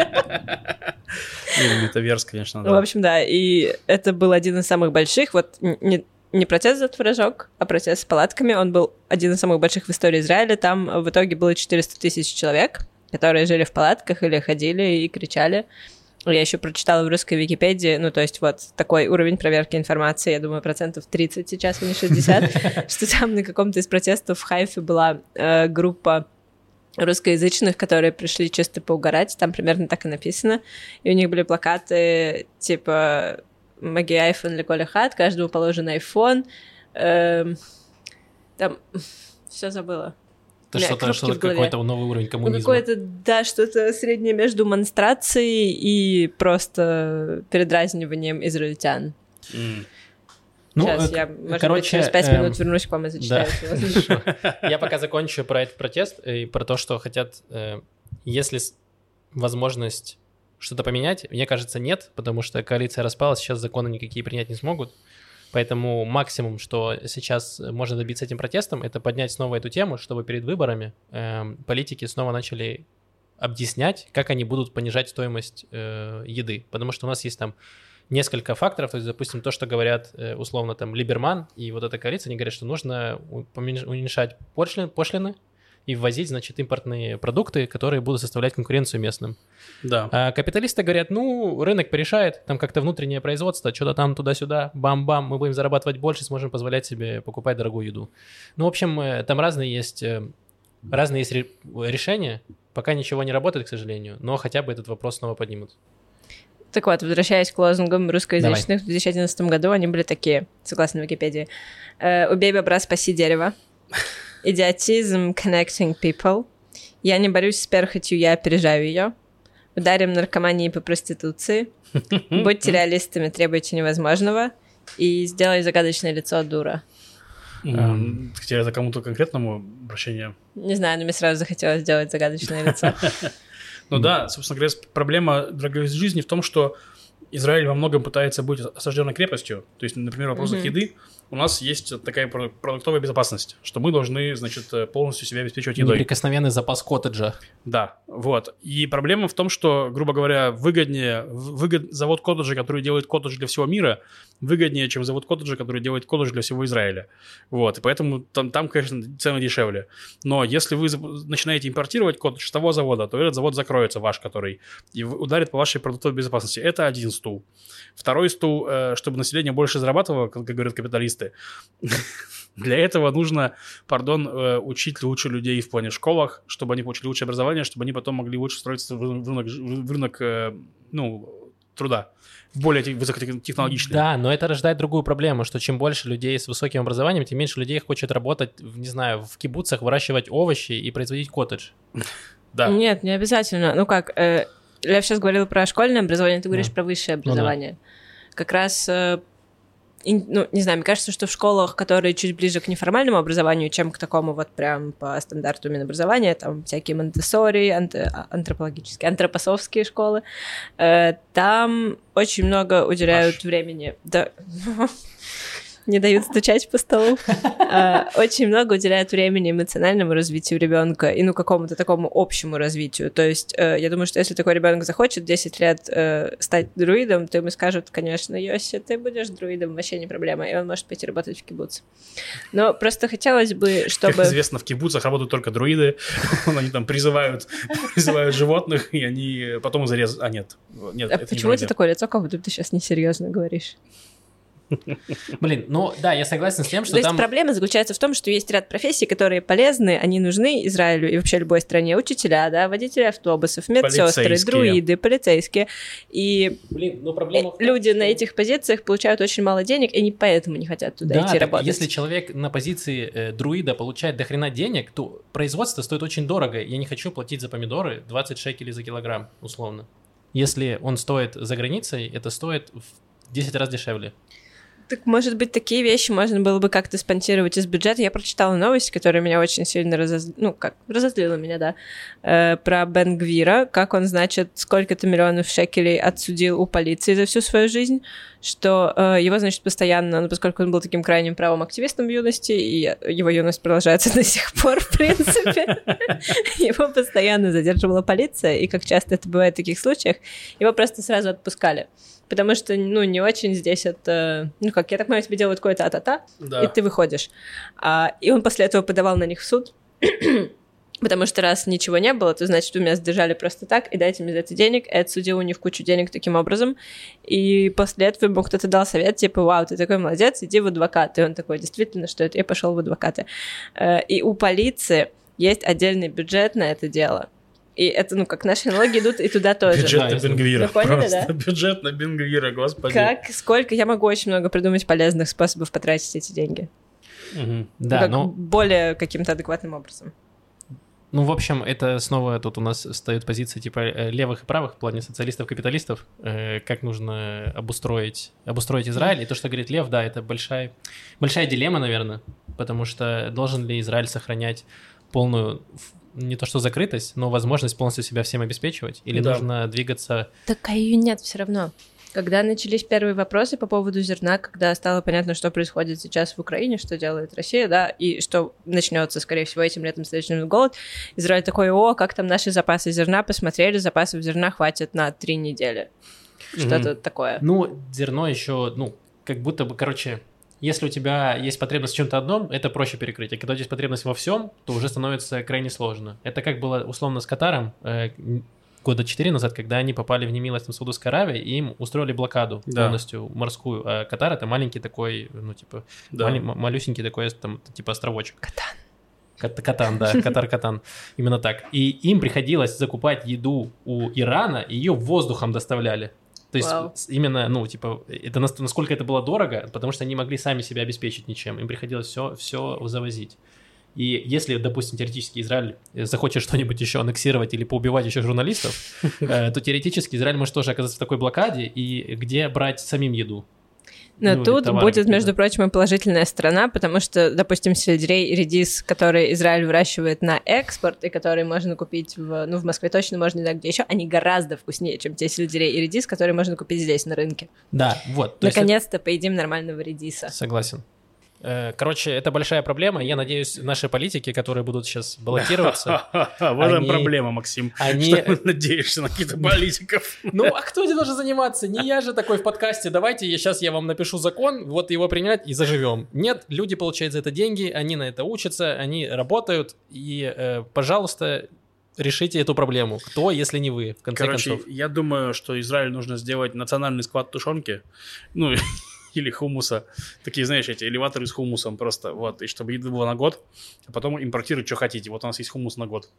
Метаверс, конечно, да. В общем, да, и это был один из самых больших, вот... Не протест за творожок, а протест с палатками. Он был один из самых больших в истории Израиля. Там в итоге было четыреста тысяч человек, которые жили в палатках или ходили и кричали. Я еще прочитала в русской Википедии, ну, то есть вот такой уровень проверки информации, я думаю, процентов тридцать сейчас, а не шестьдесят, что там на каком-то из протестов в Хайфе была группа русскоязычных, которые пришли чисто поугарать. Там примерно так и написано. И у них были плакаты типа... Маги айфон леколи хат, каждому положен айфон. Эм, там все забыла. Это что-то, что-то какой-то новый уровень коммунизма. Какое-то, да, что-то среднее между монстрацией и просто передразниванием израильтян. Mm. Ну, сейчас я, может короче, быть, через пять эм... минут вернусь к вам и зачитаю. Я пока закончу про этот протест и про то, что хотят, если возможность... что-то поменять? Мне кажется, нет, потому что коалиция распалась, сейчас законы никакие принять не смогут. Поэтому максимум, что сейчас можно добиться этим протестом, это поднять снова эту тему, чтобы перед выборами э, политики снова начали объяснять, как они будут понижать стоимость э, еды. Потому что у нас есть там несколько факторов, то есть, допустим, то, что говорят э, условно там Либерман и вот эта коалиция, они говорят, что нужно уменьшать пошлины, пошлины и ввозить, значит, импортные продукты, которые будут составлять конкуренцию местным. Да. А капиталисты говорят, ну, рынок порешает, там как-то внутреннее производство, что-то там туда-сюда, бам-бам, мы будем зарабатывать больше, сможем позволять себе покупать дорогую еду. Ну, в общем, там разные есть, разные есть решения, пока ничего не работает, к сожалению, но хотя бы этот вопрос снова поднимут. Так вот, возвращаясь к лозунгам русскоязычных, давай. В две тысячи одиннадцатом году они были такие, согласно Википедии. «Убей бобра, спаси дерево». Идиотизм connecting people. Я не борюсь с перхотью, я опережаю ее. Ударим наркомании по проституции. Будьте реалистами, требуйте невозможного. И сделай загадочное лицо, дура. Хотя это кому-то конкретному обращение? Не знаю, но мне сразу захотелось сделать загадочное лицо. Ну да, собственно говоря, проблема дороговизны жизни в том, что Израиль во многом пытается быть осажденной крепостью. То есть, например, в вопросах mm-hmm. еды у нас есть такая продуктовая безопасность, что мы должны, значит, полностью себя обеспечивать едой. Неприкосновенный запас коттеджа. Да, вот. И проблема в том, что, грубо говоря, выгоднее выгод... завод коттеджа, который делает коттедж для всего мира, выгоднее, чем завод коттеджа, который делает коттедж для всего Израиля. Вот. И поэтому там, там, конечно, цены дешевле. Но если вы начинаете импортировать коттедж с того завода, то этот завод закроется, ваш который, и ударит по вашей продуктовой безопасности. Это один стул. Второй стул, чтобы население больше зарабатывало, как говорят капиталисты, для этого нужно, пардон, учить лучше людей в плане школах, чтобы они получили лучшее образование, чтобы они потом могли лучше встроиться в рынок, в рынок ну, труда, в более высокотехнологичный. Да, но это рождает другую проблему, что чем больше людей с высоким образованием, тем меньше людей хочет работать, не знаю, в кибуцах, выращивать овощи и производить коттедж. Да. Нет, не обязательно. Ну как... Э... Лев сейчас говорил про школьное образование, ты говоришь да. про высшее образование. Ну, да. Как раз, ну, не знаю, мне кажется, что в школах, которые чуть ближе к неформальному образованию, чем к такому вот прям по стандарту Минобразования, там всякие монтессори, антропологические, антропосовские школы, там очень много уделяют Аж. времени. Да. Не дают стучать по столу. Очень много уделяют времени эмоциональному развитию ребенка и, ну, какому-то такому общему развитию. То есть, я думаю, что если такой ребенок захочет в десять лет стать друидом, то ему скажут, конечно, Йоси, ты будешь друидом, вообще не проблема. И он может пойти работать в кибуц. Но просто хотелось бы, чтобы... Как известно, в кибуцах работают только друиды. Они там призывают животных, и они потом зарезают... А, нет. Почему у тебя такое лицо, как будто ты сейчас несерьезно говоришь? Блин, ну да, я согласен с тем, что То там... есть проблема заключается в том, что есть ряд профессий, которые полезны, они нужны Израилю и вообще любой стране. Учителя, да, водители автобусов, медсестры, друиды, полицейские. И Блин, ну, проблема в том, люди что... на этих позициях получают очень мало денег, и они поэтому не хотят туда да, идти так, работать. Если человек на позиции э, друида получает дохрена денег, то производство стоит очень дорого. Я не хочу платить за помидоры двадцать шекелей за килограмм, условно. Если он стоит за границей, это стоит в десять раз дешевле. Так, может быть, такие вещи можно было бы как-то спонсировать из бюджета. Я прочитала новость, которая меня очень сильно разозлила, ну, как, разозлила меня, да, э, про Бен-Гвира, как он, значит, сколько-то миллионов шекелей отсудил у полиции за всю свою жизнь, что э, его, значит, постоянно, ну, поскольку он был таким крайним правым активистом в юности, и его юность продолжается до сих пор, в принципе, его постоянно задерживала полиция, и, как часто это бывает в таких случаях, его просто сразу отпускали. Потому что, ну, не очень здесь это... Ну, как, я так понимаю, тебе делают какое-то а-та-та, да. и ты выходишь. А, и он после этого подавал на них в суд, потому что раз ничего не было, то, значит, вы меня сдержали просто так, и дайте мне за это денег, и отсудил у них кучу денег таким образом. И после этого ему кто-то дал совет, типа, вау, ты такой молодец, иди в адвокаты. И он такой, действительно, что это? Я пошел в адвокаты. И у полиции есть отдельный бюджет на это дело. И это, ну, как наши налоги идут и туда тоже. Бюджет на Бен-Гвира. Просто да? бюджет на Бен-Гвира, господи. Как, сколько, я могу очень много придумать полезных способов потратить эти деньги. Угу. Да, как, но... Более каким-то адекватным образом. Ну, в общем, это снова тут у нас встает позиция типа левых и правых в плане социалистов-капиталистов, э, как нужно обустроить, обустроить Израиль. И то, что говорит Лев, да, это большая, большая дилемма, наверное, потому что должен ли Израиль сохранять полную... не то что закрытость, но возможность полностью себя всем обеспечивать, или да. нужно двигаться... Так, а ее нет все равно. Когда начались первые вопросы по поводу зерна, когда стало понятно, что происходит сейчас в Украине, что делает Россия, да, и что начнется, скорее всего, этим летом следующим голод, Израиль такой, о, как там наши запасы зерна, посмотрели, запасов зерна хватит на три недели. Что-то mm-hmm. такое. Ну, зерно еще, ну, как будто бы, короче... Если у тебя есть потребность в чем-то одном, это проще перекрыть. А когда у тебя есть потребность во всем, то уже становится крайне сложно. Это как было условно с Катаром э, года четыре назад, когда они попали в немилость на Саудовской Аравии, и им устроили блокаду да. полностью морскую. А Катар — это маленький такой, ну типа, да. мали- малюсенький такой там типа островочек. Катан. Кат- Катан, да, Катар-Катан, именно так. И им приходилось закупать еду у Ирана, и ее воздухом доставляли. То есть Вау. именно, ну, типа, это насколько это было дорого, потому что они не могли сами себя обеспечить ничем, им приходилось все, все завозить. И если, допустим, теоретически Израиль захочет что-нибудь еще аннексировать или поубивать еще журналистов, то теоретически Израиль может тоже оказаться в такой блокаде, и где брать самим еду? Но ну, тут товары, будет, между да. прочим, и положительная сторона, потому что, допустим, сельдерей, редис, который Израиль выращивает на экспорт и который можно купить, в, ну, в Москве точно можно, да, где еще, они гораздо вкуснее, чем те сельдерей и редис, которые можно купить здесь, на рынке. Да, вот. Наконец-то это... поедим нормального редиса. Согласен. Короче, это большая проблема. Я надеюсь, наши политики, которые будут сейчас баллотироваться... Вот там проблема, Максим. Что ты надеешься на каких-то политиков? Ну, а кто этим должен заниматься? Не я же такой в подкасте. Давайте сейчас я вам напишу закон, вот его принять и заживем. Нет, люди получают за это деньги, они на это учатся, они работают. И, пожалуйста... Решите эту проблему. Кто, если не вы, в конце Короче, концов? Короче, я думаю, что Израилю нужно сделать национальный склад тушенки, ну, или хумуса. Такие, знаешь, эти элеваторы с хумусом просто, вот, и чтобы еды было на год, а потом импортировать, что хотите. Вот у нас есть хумус на год.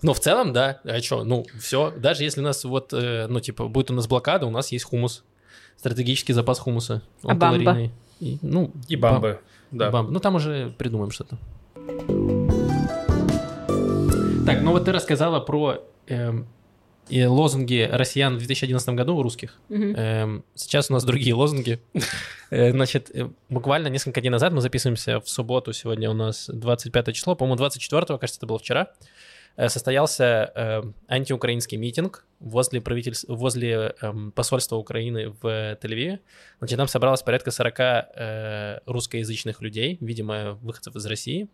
Ну, в целом, да. А что? Ну, все. Даже если у нас вот, э, ну, типа, будет у нас блокада, у нас есть хумус. Стратегический запас хумуса. Он а бамба? И, ну, и бамбы, бам... да. Бамбы. Ну, там уже придумаем что-то. Так, ну вот ты рассказала про э, и лозунги россиян в две тысячи одиннадцатом году у русских. Mm-hmm. Эм, сейчас у нас другие лозунги. Значит, буквально несколько дней назад мы записываемся в субботу. Сегодня у нас двадцать пятое число. По-моему, двадцать четвёртого, кажется, это было вчера. Состоялся э, антиукраинский митинг возле, правитель... возле э, посольства Украины в Тель-Авиве. Значит, там собралось порядка сорок э, русскоязычных людей, видимо, выходцев из России,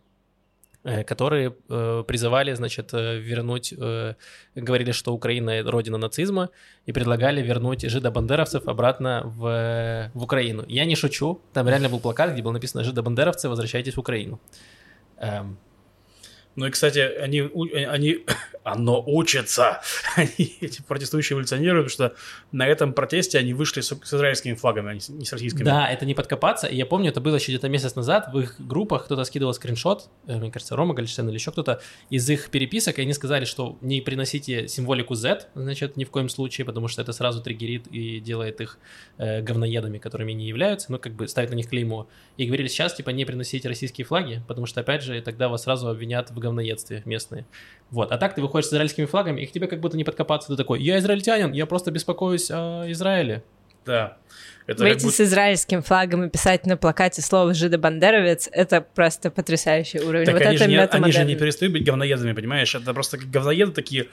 э, которые э, призывали, значит, вернуть, э, говорили, что Украина — родина нацизма, и предлагали вернуть жидобандеровцев обратно в, в Украину. Я не шучу, там реально был плакат, где было написано «Жидобандеровцы, возвращайтесь в Украину». Эм... Ну и, кстати, они, они оно учится, они, эти протестующие эволюционеры, потому что на этом протесте они вышли с, с израильскими флагами, а не с, не с российскими. Да, это не подкопаться, и я помню, это было еще где-то месяц назад, в их группах кто-то скидывал скриншот, мне кажется, Рома Гальштейн или еще кто-то, из их переписок, и они сказали, что не приносите символику Z, значит, ни в коем случае, потому что это сразу триггерит и делает их э, говноедами, которыми они являются, ну, как бы ставит на них клеймо, и говорили, сейчас, типа, не приносите российские флаги, потому что, опять же, тогда вас сразу обвинят в говноедстве местные. Вот. А так ты выходишь с израильскими флагами, и к тебе как будто не подкопаться. Ты такой, я израильтянин, я просто беспокоюсь о Израиле. Да. Это выйти будто... с израильским флагом и писать на плакате слово «жидобандеровец» — это просто потрясающий уровень. Так вот они, это же не, они же не перестают быть говноедами, понимаешь? Это просто говноеды такие.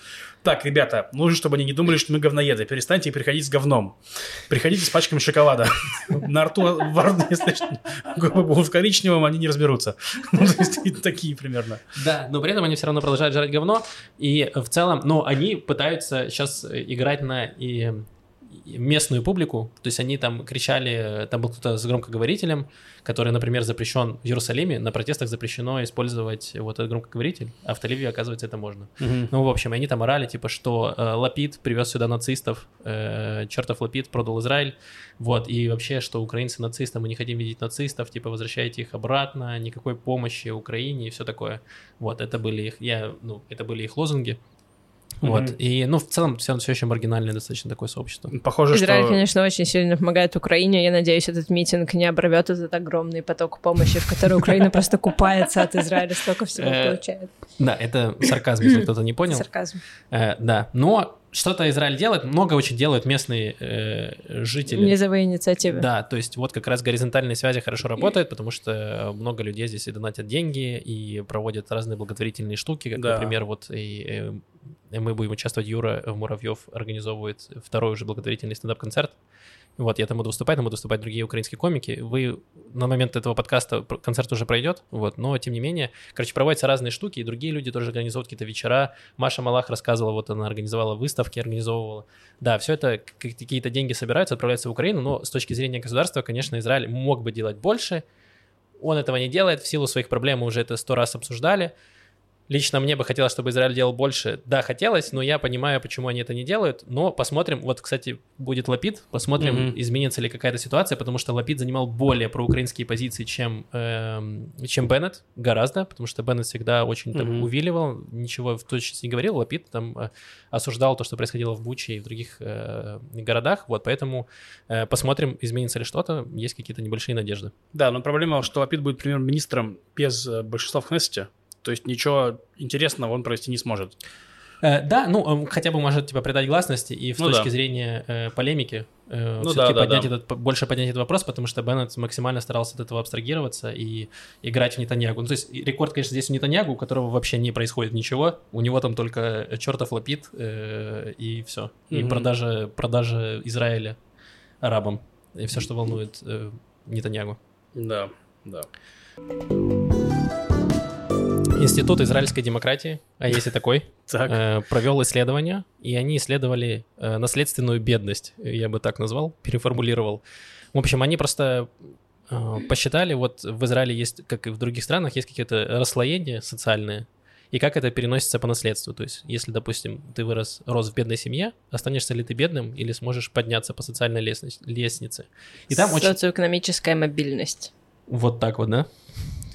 Так, ребята, нужно, чтобы они не думали, что мы говноеды. Перестаньте приходить с говном. Приходите с пачками шоколада. На рту, если губы будут в коричневом, они не разберутся. Ну, то есть, такие примерно. Да, но при этом они все равно продолжают жрать говно. И в целом, ну, они пытаются сейчас играть на... местную публику, то есть они там кричали, там был кто-то с громкоговорителем, который, например, запрещен в Иерусалиме, на протестах запрещено использовать вот этот громкоговоритель, а в Тель-Авиве, оказывается, это можно. Mm-hmm. Ну, в общем, они там орали, типа, что э, Лапид привез сюда нацистов, э, чертов Лапид продал Израиль, вот, и вообще, что украинцы нацисты, мы не хотим видеть нацистов, типа, возвращайте их обратно, никакой помощи Украине и все такое. Вот, это были их, я, ну, это были их лозунги. Вот, mm-hmm. и, ну, в целом, все, все еще маргинальное достаточно такое сообщество. Похоже, Израиль, что... конечно, очень сильно помогает Украине. Я надеюсь, этот митинг не оборвет этот огромный поток помощи, в который Украина просто купается от Израиля, столько всего получает. Да, это сарказм, если кто-то не понял. Сарказм. Да, но что-то Израиль делает, много очень делают местные жители. Низовые инициативы. Да, то есть вот как раз горизонтальные связи хорошо работают, потому что много людей здесь и донатят деньги, и проводят разные благотворительные штуки, как, например, вот и... мы будем участвовать, Юра Муравьев организовывает второй уже благотворительный стендап-концерт. Вот, я там буду выступать, там будут выступать другие украинские комики. Вы на момент этого подкаста концерт уже пройдет, вот, но тем не менее, короче, проводятся разные штуки, и другие люди тоже организовывают какие-то вечера. Маша Малах рассказывала, вот она организовала выставки, организовывала. Да, все это, какие-то деньги собираются, отправляются в Украину, но с точки зрения государства, конечно, Израиль мог бы делать больше. Он этого не делает, в силу своих проблем, мы уже это сто раз обсуждали. Лично мне бы хотелось, чтобы Израиль делал больше. Да, хотелось, но я понимаю, почему они это не делают. Но посмотрим, вот, кстати, будет Лапид, посмотрим, mm-hmm. изменится ли какая-то ситуация, потому что Лапид занимал более проукраинские позиции, чем, эм, чем Беннет, гораздо, потому что Беннет всегда очень там, mm-hmm. увиливал, ничего в точности не говорил. Лапид там э, осуждал то, что происходило в Буче и в других э, городах, вот, поэтому э, посмотрим, изменится ли что-то, есть какие-то небольшие надежды. Да, но проблема, что Лапид будет премьер-министром без большинства в Кнессете. То есть ничего интересного он провести не сможет. Э, да, ну, он хотя бы может типа придать гласности и с ну точки да. зрения э, полемики э, ну все-таки да, поднять да, этот, да. больше поднять этот вопрос, потому что Беннет максимально старался от этого абстрагироваться и играть в Нетаньяху. Ну, то есть рекорд, конечно, здесь у Нетаньяху, у которого вообще не происходит ничего. У него там только чертов Лапид э, и все. Mm-hmm. И продажа, продажа Израиля арабам. И все, что волнует э, Нетаньяху. Да, да. Институт израильской демократии, а есть и такой, так. э, провел исследование, и они исследовали э, наследственную бедность, я бы так назвал, переформулировал. В общем, они просто э, посчитали, вот в Израиле есть, как и в других странах, есть какие-то расслоения социальные, и как это переносится по наследству. То есть, если, допустим, ты вырос, рос в бедной семье, останешься ли ты бедным или сможешь подняться по социальной лестнице. И там социоэкономическая очень... мобильность. Вот так вот, да?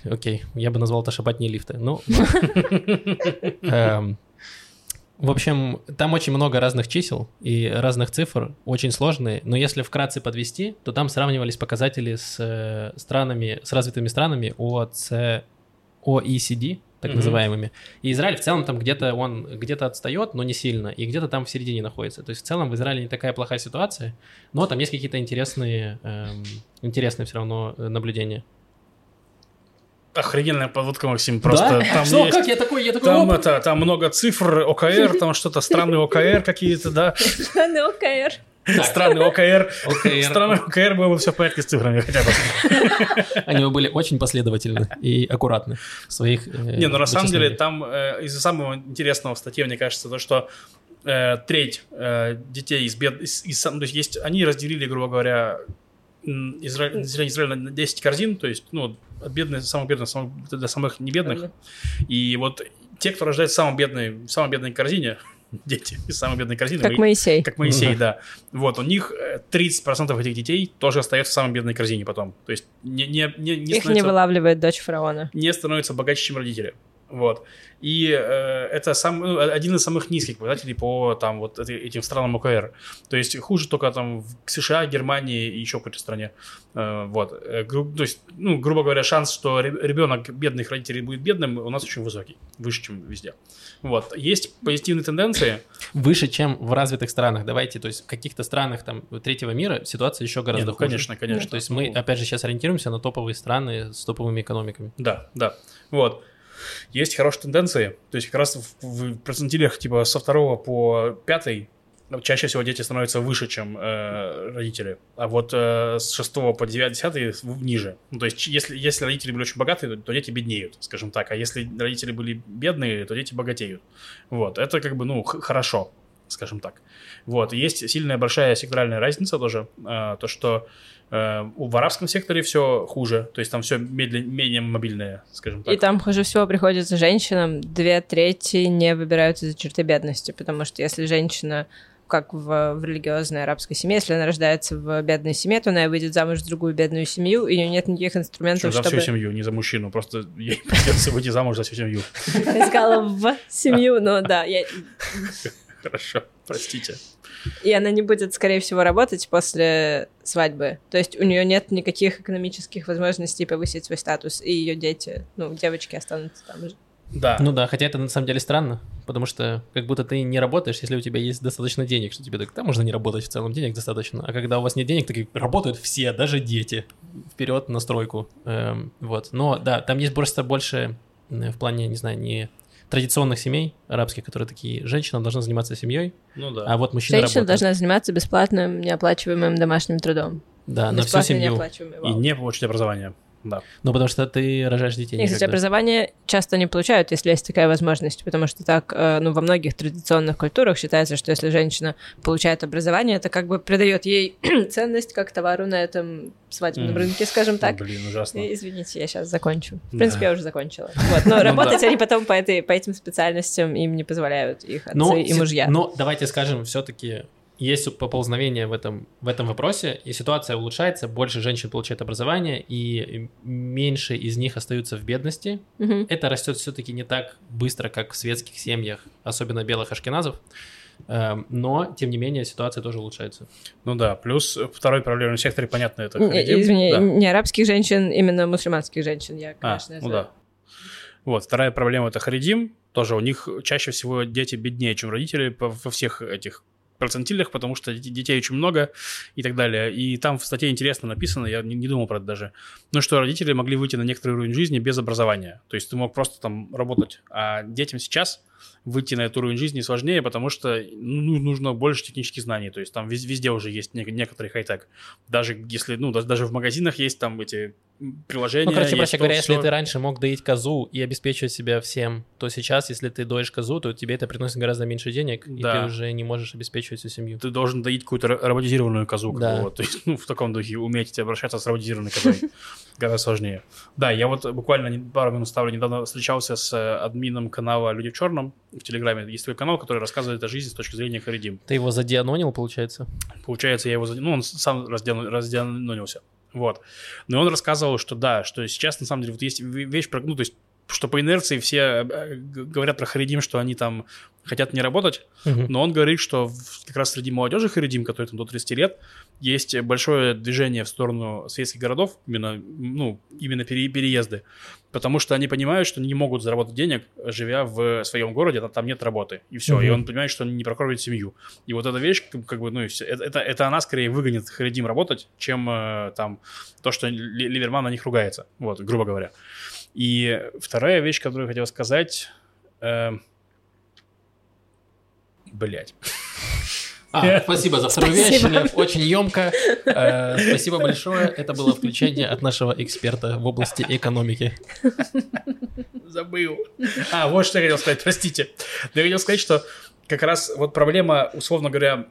Окей, я бы назвал это шабатные лифты. Ну, в общем, там очень много разных чисел и разных цифр, очень сложные. Но если вкратце подвести, то там сравнивались показатели с странами, с развитыми странами о си ди, так mm-hmm. называемыми. И Израиль в целом там где-то он где-то отстает, но не сильно, и где-то там в середине находится. То есть в целом в Израиле не такая плохая ситуация, но там есть какие-то интересные, эм, интересные все равно наблюдения. Охрененная подводка, Максим, просто да? там что, есть... Как? Я такой, я такой там, это, там много цифр, ОКР, там что-то, странные ОКР какие-то, да. Странные ОКР. Странный ОКР. Странный ОКР, было все в порядке с цифрами хотя бы. Они были очень последовательны и аккуратны в своих... Не, ну на самом деле там из самого интересного в статье, мне кажется, то, что треть детей из бед... То есть они разделили, грубо говоря... Израиль, Израиль на десять корзин, то есть, ну, от бедных, самых бедных, самых, до самых небедных. Mm-hmm. И вот те, кто рождается в самой бедной, в самой бедной корзине, дети из самой бедной корзины. Как Моисей. Как Моисей, mm-hmm. да. Вот, у них тридцать процентов этих детей тоже остается в самой бедной корзине потом. То есть, не, не, не, не их не вылавливает дочь фараона. Не становится богаче, чем родители. Вот. И э, это сам, ну, один из самых низких показателей по там, вот, этим странам ОКР. То есть хуже только там, в США, Германии и еще какой-то стране. Э, вот. Гру, то есть, ну, грубо говоря, шанс, что ребенок бедных родителей будет бедным, у нас очень высокий. Выше, чем везде. Вот. Есть позитивные тенденции. Выше, чем в развитых странах. Давайте, то есть в каких-то странах там, третьего мира ситуация еще гораздо Нет, ну, хуже. Конечно, конечно. То есть мы, опять же, сейчас ориентируемся на топовые страны с топовыми экономиками. Да, да. Вот. Есть хорошие тенденции, то есть как раз в, в процентилях типа со второго по пятый чаще всего дети становятся выше, чем э, родители, а вот э, с шестого по девятый, десятый ниже. Ну, то есть если, если родители были очень богатые, то, то дети беднеют, скажем так, а если родители были бедные, то дети богатеют. Вот, это как бы, ну, х- хорошо, скажем так. Вот, есть сильная большая секторальная разница тоже, э, то, что... В арабском секторе все хуже, то есть там все медленно, менее мобильное, скажем так. И там хуже всего приходится женщинам, две трети не выбираются за черты бедности, потому что если женщина, как в, в религиозной арабской семье, если она рождается в бедной семье, то она выйдет замуж в другую бедную семью, и у нее нет никаких инструментов, что, за чтобы... за всю семью, не за мужчину, просто ей придется выйти замуж за всю семью. Я сказала в семью, но да, я... Хорошо, простите. И она не будет, скорее всего, работать после свадьбы. То есть у нее нет никаких экономических возможностей повысить свой статус, и ее дети, ну, девочки останутся там же. Да. Ну да, хотя это на самом деле странно, потому что как будто ты не работаешь, если у тебя есть достаточно денег, что тебе так, да, можно не работать в целом, денег достаточно. А когда у вас нет денег, такие работают все, даже дети. Вперед на стройку. Эм, вот. Но да, там есть просто больше в плане, не знаю, не... традиционных семей арабских, которые такие, женщина должна заниматься семьей, ну, да. а вот мужчина работает. Женщина должна заниматься бесплатным, неоплачиваемым домашним трудом. Да, бесплатным, на всю семью. И не получить образование. Да. Ну, потому что ты рожаешь детей. И, кстати, образование часто не получают, если есть такая возможность, потому что так, ну, во многих традиционных культурах считается, что если женщина получает образование, это как бы придает ей ценность как товару на этом свадебном mm. рынке, скажем так. Блин, ужасно. И, извините, я сейчас закончу. В принципе, да. я уже закончила. Вот. Но работать они потом по этой, по этим специальностям им не позволяют их отцы и мужья. Но давайте скажем, все-таки... Есть поползновение в этом, в этом вопросе, и ситуация улучшается, больше женщин получают образование, и меньше из них остаются в бедности. Mm-hmm. Это растет все-таки не так быстро, как в светских семьях, особенно белых ашкеназов, но, тем не менее, ситуация тоже улучшается. Ну да, плюс второй проблемный сектор, понятно, это... Не, извини, да. не арабских женщин, именно мусульманских женщин, я, конечно, а, ну да. Вот, вторая проблема – это харидим, тоже у них чаще всего дети беднее, чем родители во всех этих... процентильных, потому что детей очень много и так далее. И там в статье интересно написано, я не думал про это даже, ну что родители могли выйти на некоторый уровень жизни без образования. То есть ты мог просто там работать. А детям сейчас выйти на этот уровень жизни сложнее, потому что ну, нужно больше технических знаний. То есть там везде уже есть некоторый хай-тек. Даже если, ну, даже в магазинах есть там эти приложения. Ну, короче, проще говоря, если ты раньше мог доить козу и обеспечивать себя всем, то сейчас, если ты доишь козу, то тебе это приносит гораздо меньше денег, да. и ты уже не можешь обеспечивать всю семью. Ты должен доить какую-то роботизированную козу. Да. Вот. То есть, ну, в таком духе уметь обращаться с роботизированной козой гораздо сложнее. Да, я вот буквально пару минут ставлю, недавно встречался с админом канала «Люди в черном» в Телеграме. Есть такой канал, который рассказывает о жизни с точки зрения харидим. Ты его задианонил, получается? Получается, я его задианонил. Ну, он сам раздианонился. Вот. Но он рассказывал, что да, что сейчас на самом деле вот есть вещь, ну, то есть что по инерции все говорят про харидим, что они там хотят не работать, угу. но он говорит, что как раз среди молодежи харидим, которые там до тридцати лет, есть большое движение в сторону сельских городов, именно, ну, именно пере- переезды, потому что они понимают, что не могут заработать денег, живя в своем городе, а там нет работы, и все, угу. и он понимает, что он не прокормит семью. И вот эта вещь, как бы, ну, это, это она скорее выгонит харидим работать, чем там то, что Либерман на них ругается, вот, грубо говоря. И вторая вещь, которую я хотел сказать... Э, блять. А, спасибо за вторую вещь. Очень емко. Э, спасибо большое. Это было включение от нашего эксперта в области экономики. Забыл. А, вот что я хотел сказать, простите. Я хотел сказать, что как раз вот проблема, условно говоря,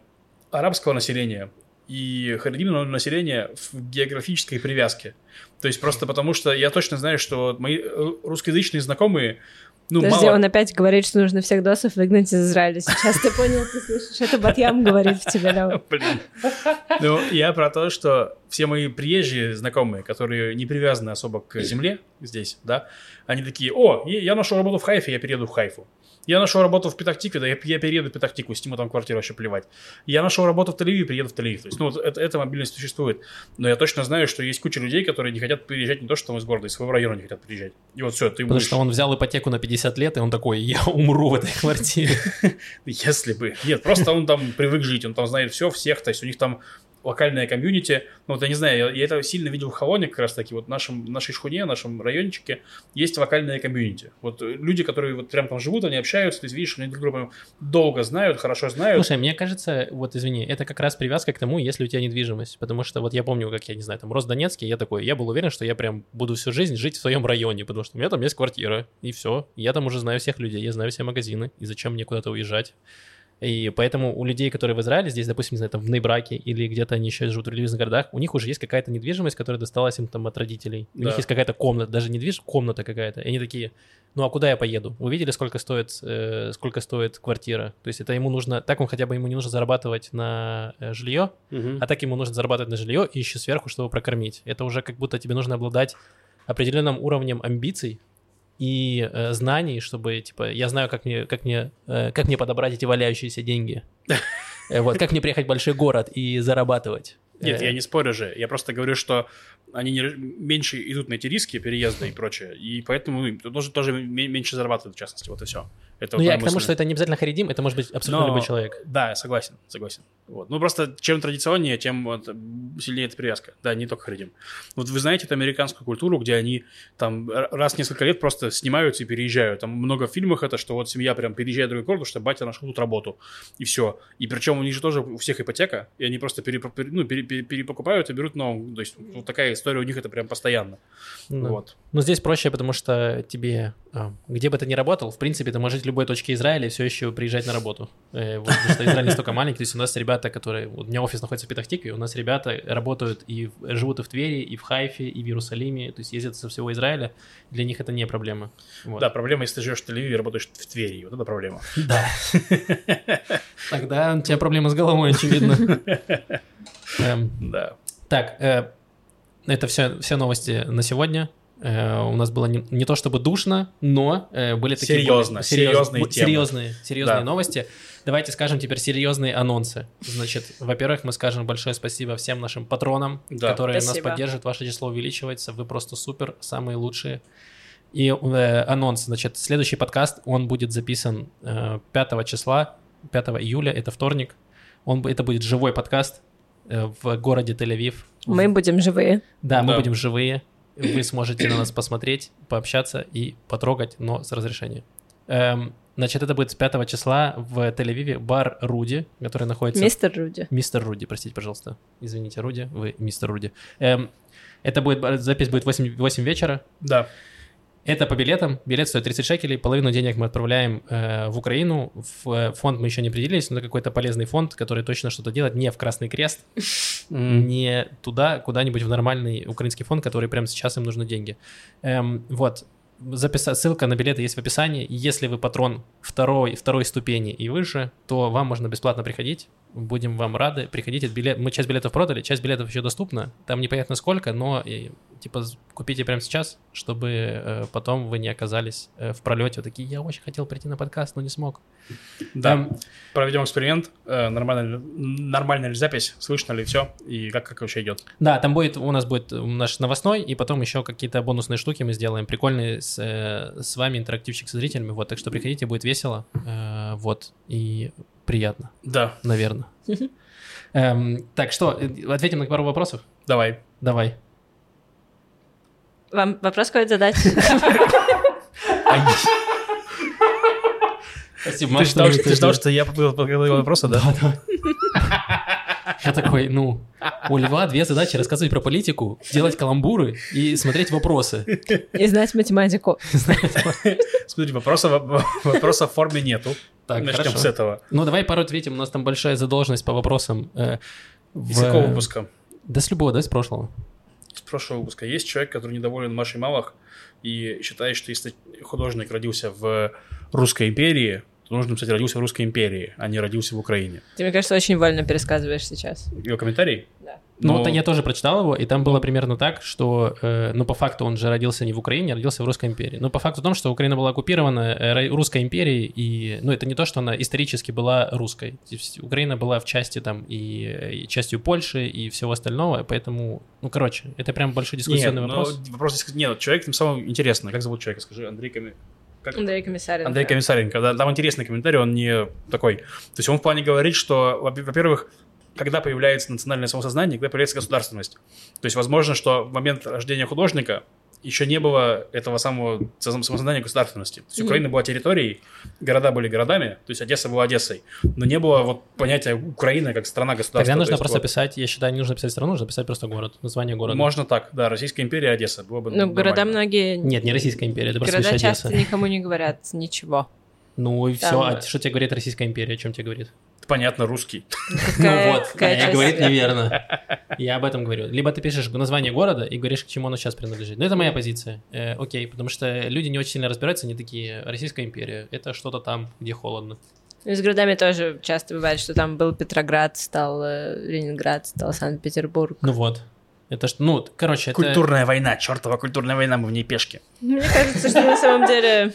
арабского населения и харидимного населения в географической привязке. То есть просто потому, что я точно знаю, что мои русскоязычные знакомые... Ну, Подожди, мало... он опять говорит, что нужно всех досов выгнать из Израиля. Сейчас ты понял, ты слышишь, это Бат-Ям говорит в тебе, да. Блин. Ну, я про то, что все мои приезжие знакомые, которые не привязаны особо к земле здесь, да, они такие: о, я нашел работу в Хайфе, я перееду в Хайфу. Я нашел работу в Петахтикве, да, я, я перееду в Петахтикву, если ему там квартиру вообще плевать. Я нашел работу в Тель-Авиве, перееду в Тель-Авив. То есть, ну, вот это, эта мобильность существует. Но я точно знаю, что есть куча людей, которые не хотят переезжать не то, что там из города, из своего района не хотят переезжать. И вот все, ты Потому будешь... что он взял ипотеку на пятьдесят лет, и он такой: я умру в этой квартире. Если бы. Нет, просто он там привык жить, он там знает все, всех, то есть у них там локальное комьюнити. Ну, вот я не знаю, я, я это сильно видел в Холоне как раз-таки. Вот в нашем, нашей шхуне, в нашем райончике есть локальное комьюнити. Вот люди, которые вот прям там живут, они общаются, то есть, видишь, они друг друга долго знают, хорошо знают. Слушай, мне кажется, вот извини, это как раз привязка к тому, если у тебя недвижимость. Потому что вот я помню, как, я не знаю, там, Росдонецкий, я такой, я был уверен, что я прям буду всю жизнь жить в своем районе, потому что у меня там есть квартира, и все. Я там уже знаю всех людей, я знаю все магазины, и зачем мне куда-то уезжать? И поэтому у людей, которые в Израиле, здесь, допустим, не знаю, там, в Нейбраке или где-то они еще живут в религиозных городах, у них уже есть какая-то недвижимость, которая досталась им там от родителей. Да. У них есть какая-то комната, даже недвижимость, комната какая-то. И они такие: ну а куда я поеду? Вы видели, сколько стоит, э, сколько стоит квартира? То есть это ему нужно, так он хотя бы ему не нужно зарабатывать на жилье, угу. а так ему нужно зарабатывать на жилье и еще сверху, чтобы прокормить. Это уже как будто тебе нужно обладать определенным уровнем амбиций и э, знаний, чтобы, типа, я знаю, как мне, как мне, э, как мне подобрать эти валяющиеся деньги. Вот, как мне приехать в большой город и зарабатывать. Нет, я не спорю же, я просто говорю, что они не, меньше идут на эти риски, переезда и прочее, и поэтому им тоже, тоже меньше зарабатывают, в частности, вот и все. Это ну вот я к тому, мысль. Что это не обязательно харидим, это может быть абсолютно Но, любой человек. Да, я согласен, согласен. Вот. Ну просто чем традиционнее, тем вот, сильнее эта привязка, да, не только харидим. Вот вы знаете эту американскую культуру, где они там раз в несколько лет просто снимаются и переезжают, там много в фильмах это, что вот семья прям переезжает в другой город, потому что батя нашел тут работу, и все. И причем у них же тоже у всех ипотека, и они просто пере, пере, ну, пере, перепокупают и берут новую. То есть вот такая история у них, это прям постоянно. Да. Вот. Но здесь проще, потому что тебе, где бы ты ни работал, в принципе, ты можешь жить в любой точке Израиля и все еще приезжать на работу. Вот, потому что Израиль настолько маленький. То есть у нас ребята, которые... У меня офис находится в Петахтикве, у нас ребята работают и живут и в Твери, и в Хайфе, и в Иерусалиме. То есть ездят со всего Израиля. Для них это не проблема. Вот. Да, проблема, если ты живешь в Тель-Авиве и работаешь в Твери. Вот это проблема. Да. Тогда у тебя проблема с головой, очевидно. Эм, да. Так, э, это все, все новости на сегодня. Э, у нас было не, не то чтобы душно, но э, были такие Серьезно, серьез, серьезные, серьезные, серьезные да. новости. Давайте скажем теперь серьезные анонсы. Значит, во-первых, мы скажем большое спасибо всем нашим патронам, да. которые спасибо. Нас поддерживают. Ваше число увеличивается. Вы просто супер, самые лучшие. И э, анонс. Значит, следующий подкаст, он будет записан э, пятого числа, пятого июля, это вторник. Он, это будет живой подкаст. В городе Тель-Авив. Мы будем живые. Да, мы да. будем живые. Вы сможете на нас посмотреть, пообщаться и потрогать, но с разрешения. Эм, значит, это будет с пятого числа в Тель-Авиве бар Руди, который находится... Мистер Руди. Мистер Руди, простите, пожалуйста. Извините, Руди, вы мистер Руди. Эм, это будет... Запись будет в восемь вечера. Да. Это по билетам. Билет стоит тридцать шекелей. Половину денег мы отправляем э, в Украину. В фонд мы еще не определились, но это какой-то полезный фонд, который точно что-то делает. Не в Красный Крест, не туда, куда-нибудь в нормальный украинский фонд, который прямо сейчас им нужны деньги. Эм, вот. Записа... Ссылка на билеты есть в описании. Если вы патрон второй, второй ступени и выше, то вам можно бесплатно приходить. Будем вам рады. Приходите. Билет... Мы часть билетов продали, часть билетов еще доступна. Там непонятно сколько, но... типа, купите прямо сейчас, чтобы э, потом вы не оказались э, в пролете. Такие, я очень хотел прийти на подкаст, но не смог. Да, Там... проведем эксперимент, э, нормально, нормальная ли запись, слышно ли все и как, как вообще идет. Да, там будет, у нас будет наш новостной, и потом еще какие-то бонусные штуки мы сделаем, прикольные с, э, с вами, интерактивчик со зрителями, вот, так что приходите, будет весело, э, вот, и приятно. Да. Наверное. Эм, так, что, ответим на пару вопросов? Давай. Давай. Вам вопрос какой-то задать? Спасибо. Ты ждал, что я подготовил вопросы, да? Я такой, ну, у Льва две задачи: рассказывать про политику, делать каламбуры и смотреть вопросы. И знать математику. Смотри, вопросов в форме нету. Начнем с этого. Ну, давай пару ответим. У нас там большая задолженность по вопросам. Из какого выпуска? Да с любого, да, с прошлого. С прошлого выпуска. Есть человек, который недоволен Машей Малах и считает, что если художник родился в Русской империи, то нужно, кстати, родился в Русской империи, а не родился в Украине. Ты, мне кажется, очень вольно пересказываешь сейчас. Его комментарий? Да. Но... Ну, я тоже прочитал его, и там было примерно так, что, э, ну, по факту он же родился не в Украине, а родился в Русской империи. Но по факту в том, что Украина была оккупирована э, Русской империей, и, ну, это не то, что она исторически была русской. Украина была в части, там, и, и частью Польши, и всего остального, поэтому, ну, короче, это прям большой дискуссионный нет, вопрос. Но вопрос. Нет, человек тем самым интересный. Как зовут человека? Скажи, Андрей Камиль. Как? Андрей Комиссаренко. Андрей Комиссаренко. Да, там интересный комментарий, он не такой. То есть он в плане говорит, что, во-первых, когда появляется национальное самосознание, когда появляется государственность. То есть возможно, что в момент рождения художника еще не было этого самого самосознания государственности. То есть Украина mm-hmm. была территорией, города были городами, то есть Одесса была Одессой, но не было вот понятия Украина как страна-государство. Тогда нужно просто вот... писать, я считаю, не нужно писать страну, нужно писать просто город, название города. Можно так, да, Российская империя, Одесса. Было бы ну, города многие... Нет, не Российская империя, это просто Одесса. Города часто никому не говорят ничего. Ну и там... все, а что тебе говорит Российская империя, о чем тебе говорит? Понятно, русский. Какая, ну вот, она говорит неверно. Я об этом говорю. Либо ты пишешь название города и говоришь, к чему оно сейчас принадлежит. Ну, это моя позиция. Э, окей, потому что люди не очень сильно разбираются, они такие, Российская империя, это что-то там, где холодно. Ну, с городами тоже часто бывает, что там был Петроград, стал Ленинград, стал Санкт-Петербург. Ну вот. Это ж, ну, короче, это... Культурная война, чертова культурная война, мы в ней пешки. Мне кажется, что на самом деле...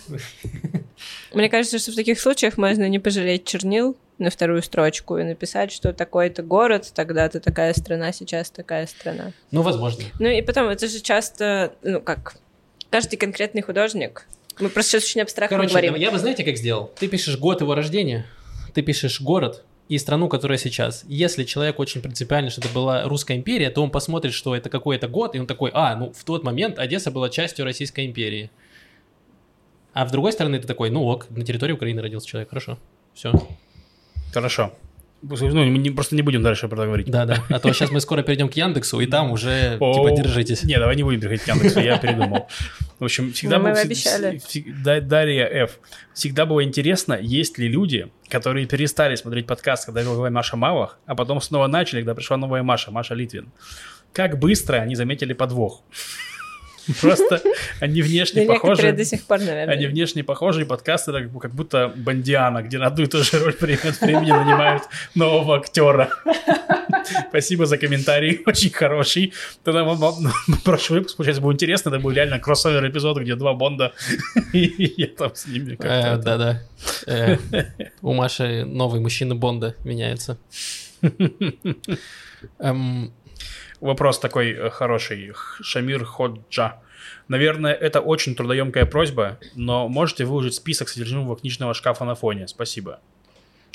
Мне кажется, что в таких случаях можно не пожалеть чернил на вторую строчку и написать, что такой-то город, тогда-то такая страна, сейчас такая страна. Ну, возможно. Ну, и потом, это же часто, ну, как, каждый конкретный художник. Мы просто сейчас очень абстрактно Короче, говорим. Короче, я бы, знаете, как сделал? Ты пишешь год его рождения, ты пишешь город и страну, которая сейчас. Если человек очень принципиально, что это была Русская империя, то он посмотрит, что это какой-то год, и он такой, а, ну, в тот момент Одесса была частью Российской империи. А с другой стороны, ты такой, ну ок, на территории Украины родился человек, хорошо, все. Хорошо. Ну, мы просто не будем дальше про это говорить. Да-да, а то сейчас мы скоро перейдем к Яндексу, и там уже, типа, держитесь. Не, давай не будем переходить к Яндексу, я передумал. В общем, всегда было... Мы обещали. Дарья Ф. Всегда было интересно, есть ли люди, которые перестали смотреть подкаст, когда была Маша Малах, а потом снова начали, когда пришла новая Маша, Маша Литвин. Как быстро они заметили подвох. Просто они внешне похожи. Некоторые до сих пор, наверное. Они внешне похожи, и подкасты как будто Бондиана, где на одну и ту же роль время от времени нанимают нового актера. Спасибо за комментарий, очень хороший. Тогда прошлый выпуск, получается, был интересно. Это был реально кроссовер эпизод, где два Бонда, и я там с ними как-то... Да-да. У Маши новые мужчины Бонда меняются. Вопрос такой хороший. Шамир Ходжа. Наверное, это очень трудоемкая просьба, но можете выложить список содержимого книжного шкафа на фоне? Спасибо.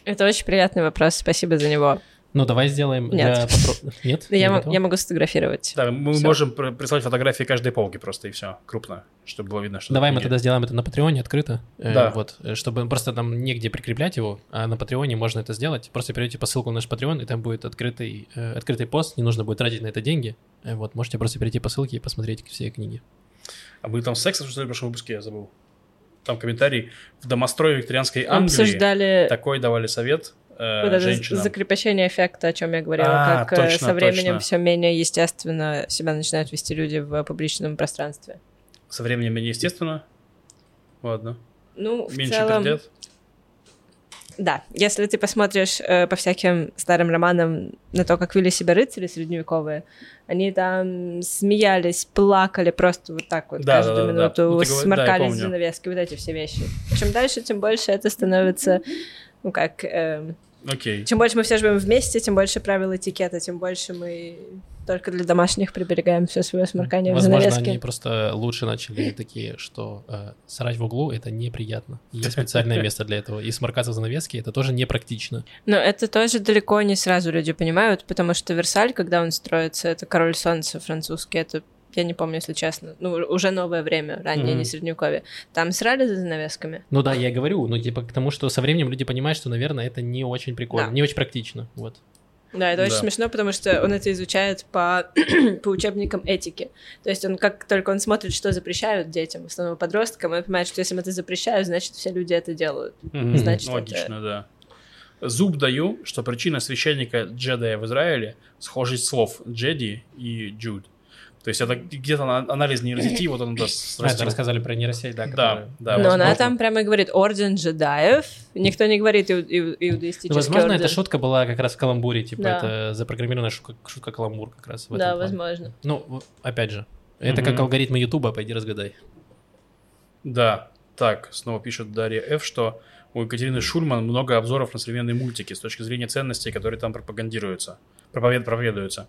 Это очень приятный вопрос, спасибо за него. Ну, давай сделаем... Нет. Попро... Нет? Я, м- я могу сфотографировать. Да, мы все. Можем прислать фотографии каждой полки просто, и все, крупно, чтобы было видно, что... Давай мы тогда сделаем это на Патреоне открыто, да. э, вот, чтобы просто там негде прикреплять его, а на Патреоне можно это сделать. Просто перейдите по ссылке на наш Patreon, и там будет открытый, э, открытый пост, не нужно будет тратить на это деньги. Э, вот, можете просто перейти по ссылке и посмотреть все книги. А вы там секс обсуждали в прошлом выпуске, я забыл. Там комментарий. В домострое викторианской Англии обсуждали... такой давали совет... Вот женщинам. Это закрепощение эффекта, о чем я говорила, а, как точно, со временем точно. Все менее естественно себя начинают вести люди в публичном пространстве. Со временем менее естественно? Ладно. Ну, в меньше целом... Меньше пердят? Да, если ты посмотришь э, по всяким старым романам на то, как вели себя рыцари средневековые, они там смеялись, плакали просто вот так вот, да, каждую да, минуту, да. сморкались да, занавески, вот эти все вещи. Чем дальше, тем больше это становится, ну как... Э, okay. Чем больше мы все живем вместе, тем больше правил этикета, тем больше мы только для домашних приберегаем все свое сморкание в занавеске. Возможно, они просто лучше начали такие, что э, срать в углу — это неприятно. Есть специальное место для этого. И сморкаться в занавеске — это тоже непрактично. Но это тоже далеко не сразу люди понимают, потому что Версаль, когда он строится, это король солнца французский, это, я не помню, если честно, ну, уже новое время, раннее, mm-hmm. не средневековье. Там срали за занавесками? Ну да, я говорю, ну типа к тому, что со временем люди понимают, что, наверное, это не очень прикольно, да. не очень практично, вот. Да, это да. очень смешно, потому что он это изучает по, по учебникам этики. То есть он как только он смотрит, что запрещают детям, в основном подросткам, он понимает, что если мы это запрещают, значит, все люди это делают. Mm-hmm. Значит, логично, это... да. Зуб даю, что причина священника Джедая в Израиле – схожесть слов «джеди» и «джуд». То есть это где-то анализ нейросети, вот он... Да, а, это рассказали про нейросеть, да? Которая... Да, да. Но она там прямо говорит «орден джедаев». Никто не говорит иу- иу- иудеистический ну, возможно, орден. Возможно, эта шутка была как раз в каламбуре, типа да. это запрограммированная шутка-каламбур шутка как раз. В этом да, плане. Возможно. Ну, опять же, это mm-hmm. как алгоритмы Ютуба, пойди разгадай. Да, так, снова пишет Дарья Ф., что у Екатерины Шульман много обзоров на современные мультики с точки зрения ценностей, которые там пропагандируются, проповед- проповедуются.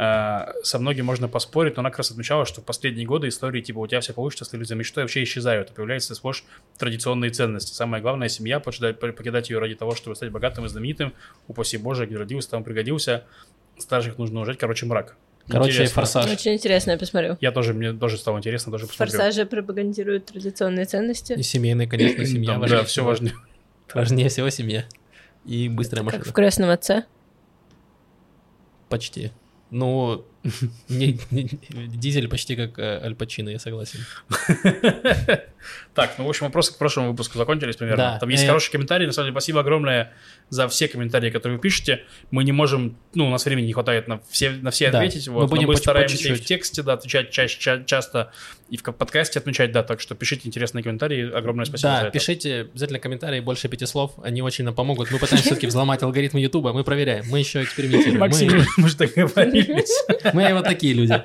Со многим можно поспорить, но она как раз отмечала, что в последние годы истории типа «у тебя все получится, ты за мечтой» вообще исчезают, и появляются сплошь традиционные ценности. Самое главное — семья, покидать ее ради того, чтобы стать богатым и знаменитым, упаси Боже, где родился, там пригодился, старших нужно уважать, короче, мрак. Короче, интересно. Форсаж. Очень интересно, я посмотрю. Я тоже, мне тоже стало интересно, тоже посмотрю. Форсажи пропагандируют традиционные ценности. И семейные, конечно, семья. Там, важнее да, все важнее. Важнее всего семья. И быстрая машина. Как в «Крестном отце». Почти. Ну, не, не, Дизель почти как э, Аль Пачино, я согласен. Так, ну, в общем, вопросы к прошлому выпуску закончились примерно. Да. Там есть э... хорошие комментарии. На самом деле, спасибо огромное за все комментарии, которые вы пишете. Мы не можем, ну, у нас времени не хватает на все, на все да. ответить. Вот. Мы, будем мы по- стараемся по и в тексте да, отвечать чаще, ча- часто, и в подкасте отмечать, да. Так что пишите интересные комментарии. Огромное спасибо да, за это. Пишите обязательно комментарии больше пяти слов. Они очень нам помогут. Мы пытаемся все-таки взломать алгоритмы Ютуба. Мы проверяем. Мы еще экспериментируем. Максим, мы же так говорим. Мы вот такие люди.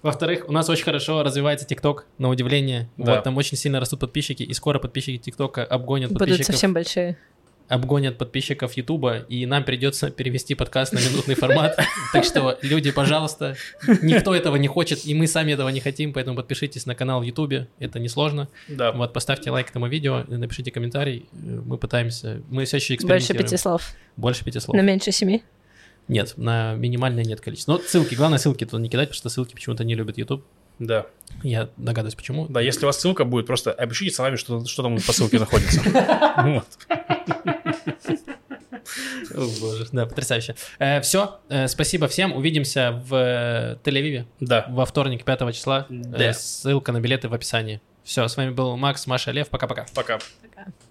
Во-вторых, у нас очень хорошо развивается ТикТок, на удивление. Да. Вот там очень сильно растут подписчики, и скоро подписчики ТикТока обгонят Будут подписчиков. Будут совсем большие. Обгонят подписчиков Ютуба, и нам придется перевести подкаст на минутный формат. Так что, люди, пожалуйста, никто этого не хочет, и мы сами этого не хотим, поэтому подпишитесь на канал в Ютубе, это несложно. Да. Вот, поставьте лайк этому видео, напишите комментарий, мы пытаемся, мы все еще экспериментируем. Больше пяти слов. Больше пяти слов. Но меньше семи. Нет, на минимальное нет количество. Но ссылки, главное ссылки туда не кидать, потому что ссылки почему-то не любят YouTube. Да. Я догадываюсь, почему. Да, если у вас ссылка будет, просто обещайте с вами, что, что там по ссылке находится. Вот. О, боже, да, потрясающе. Все, спасибо всем, увидимся в Тель-Авиве. Да. Во вторник, пятого числа. Ссылка на билеты в описании. Все, с вами был Макс, Маша, Лев, пока-пока. Пока. Пока.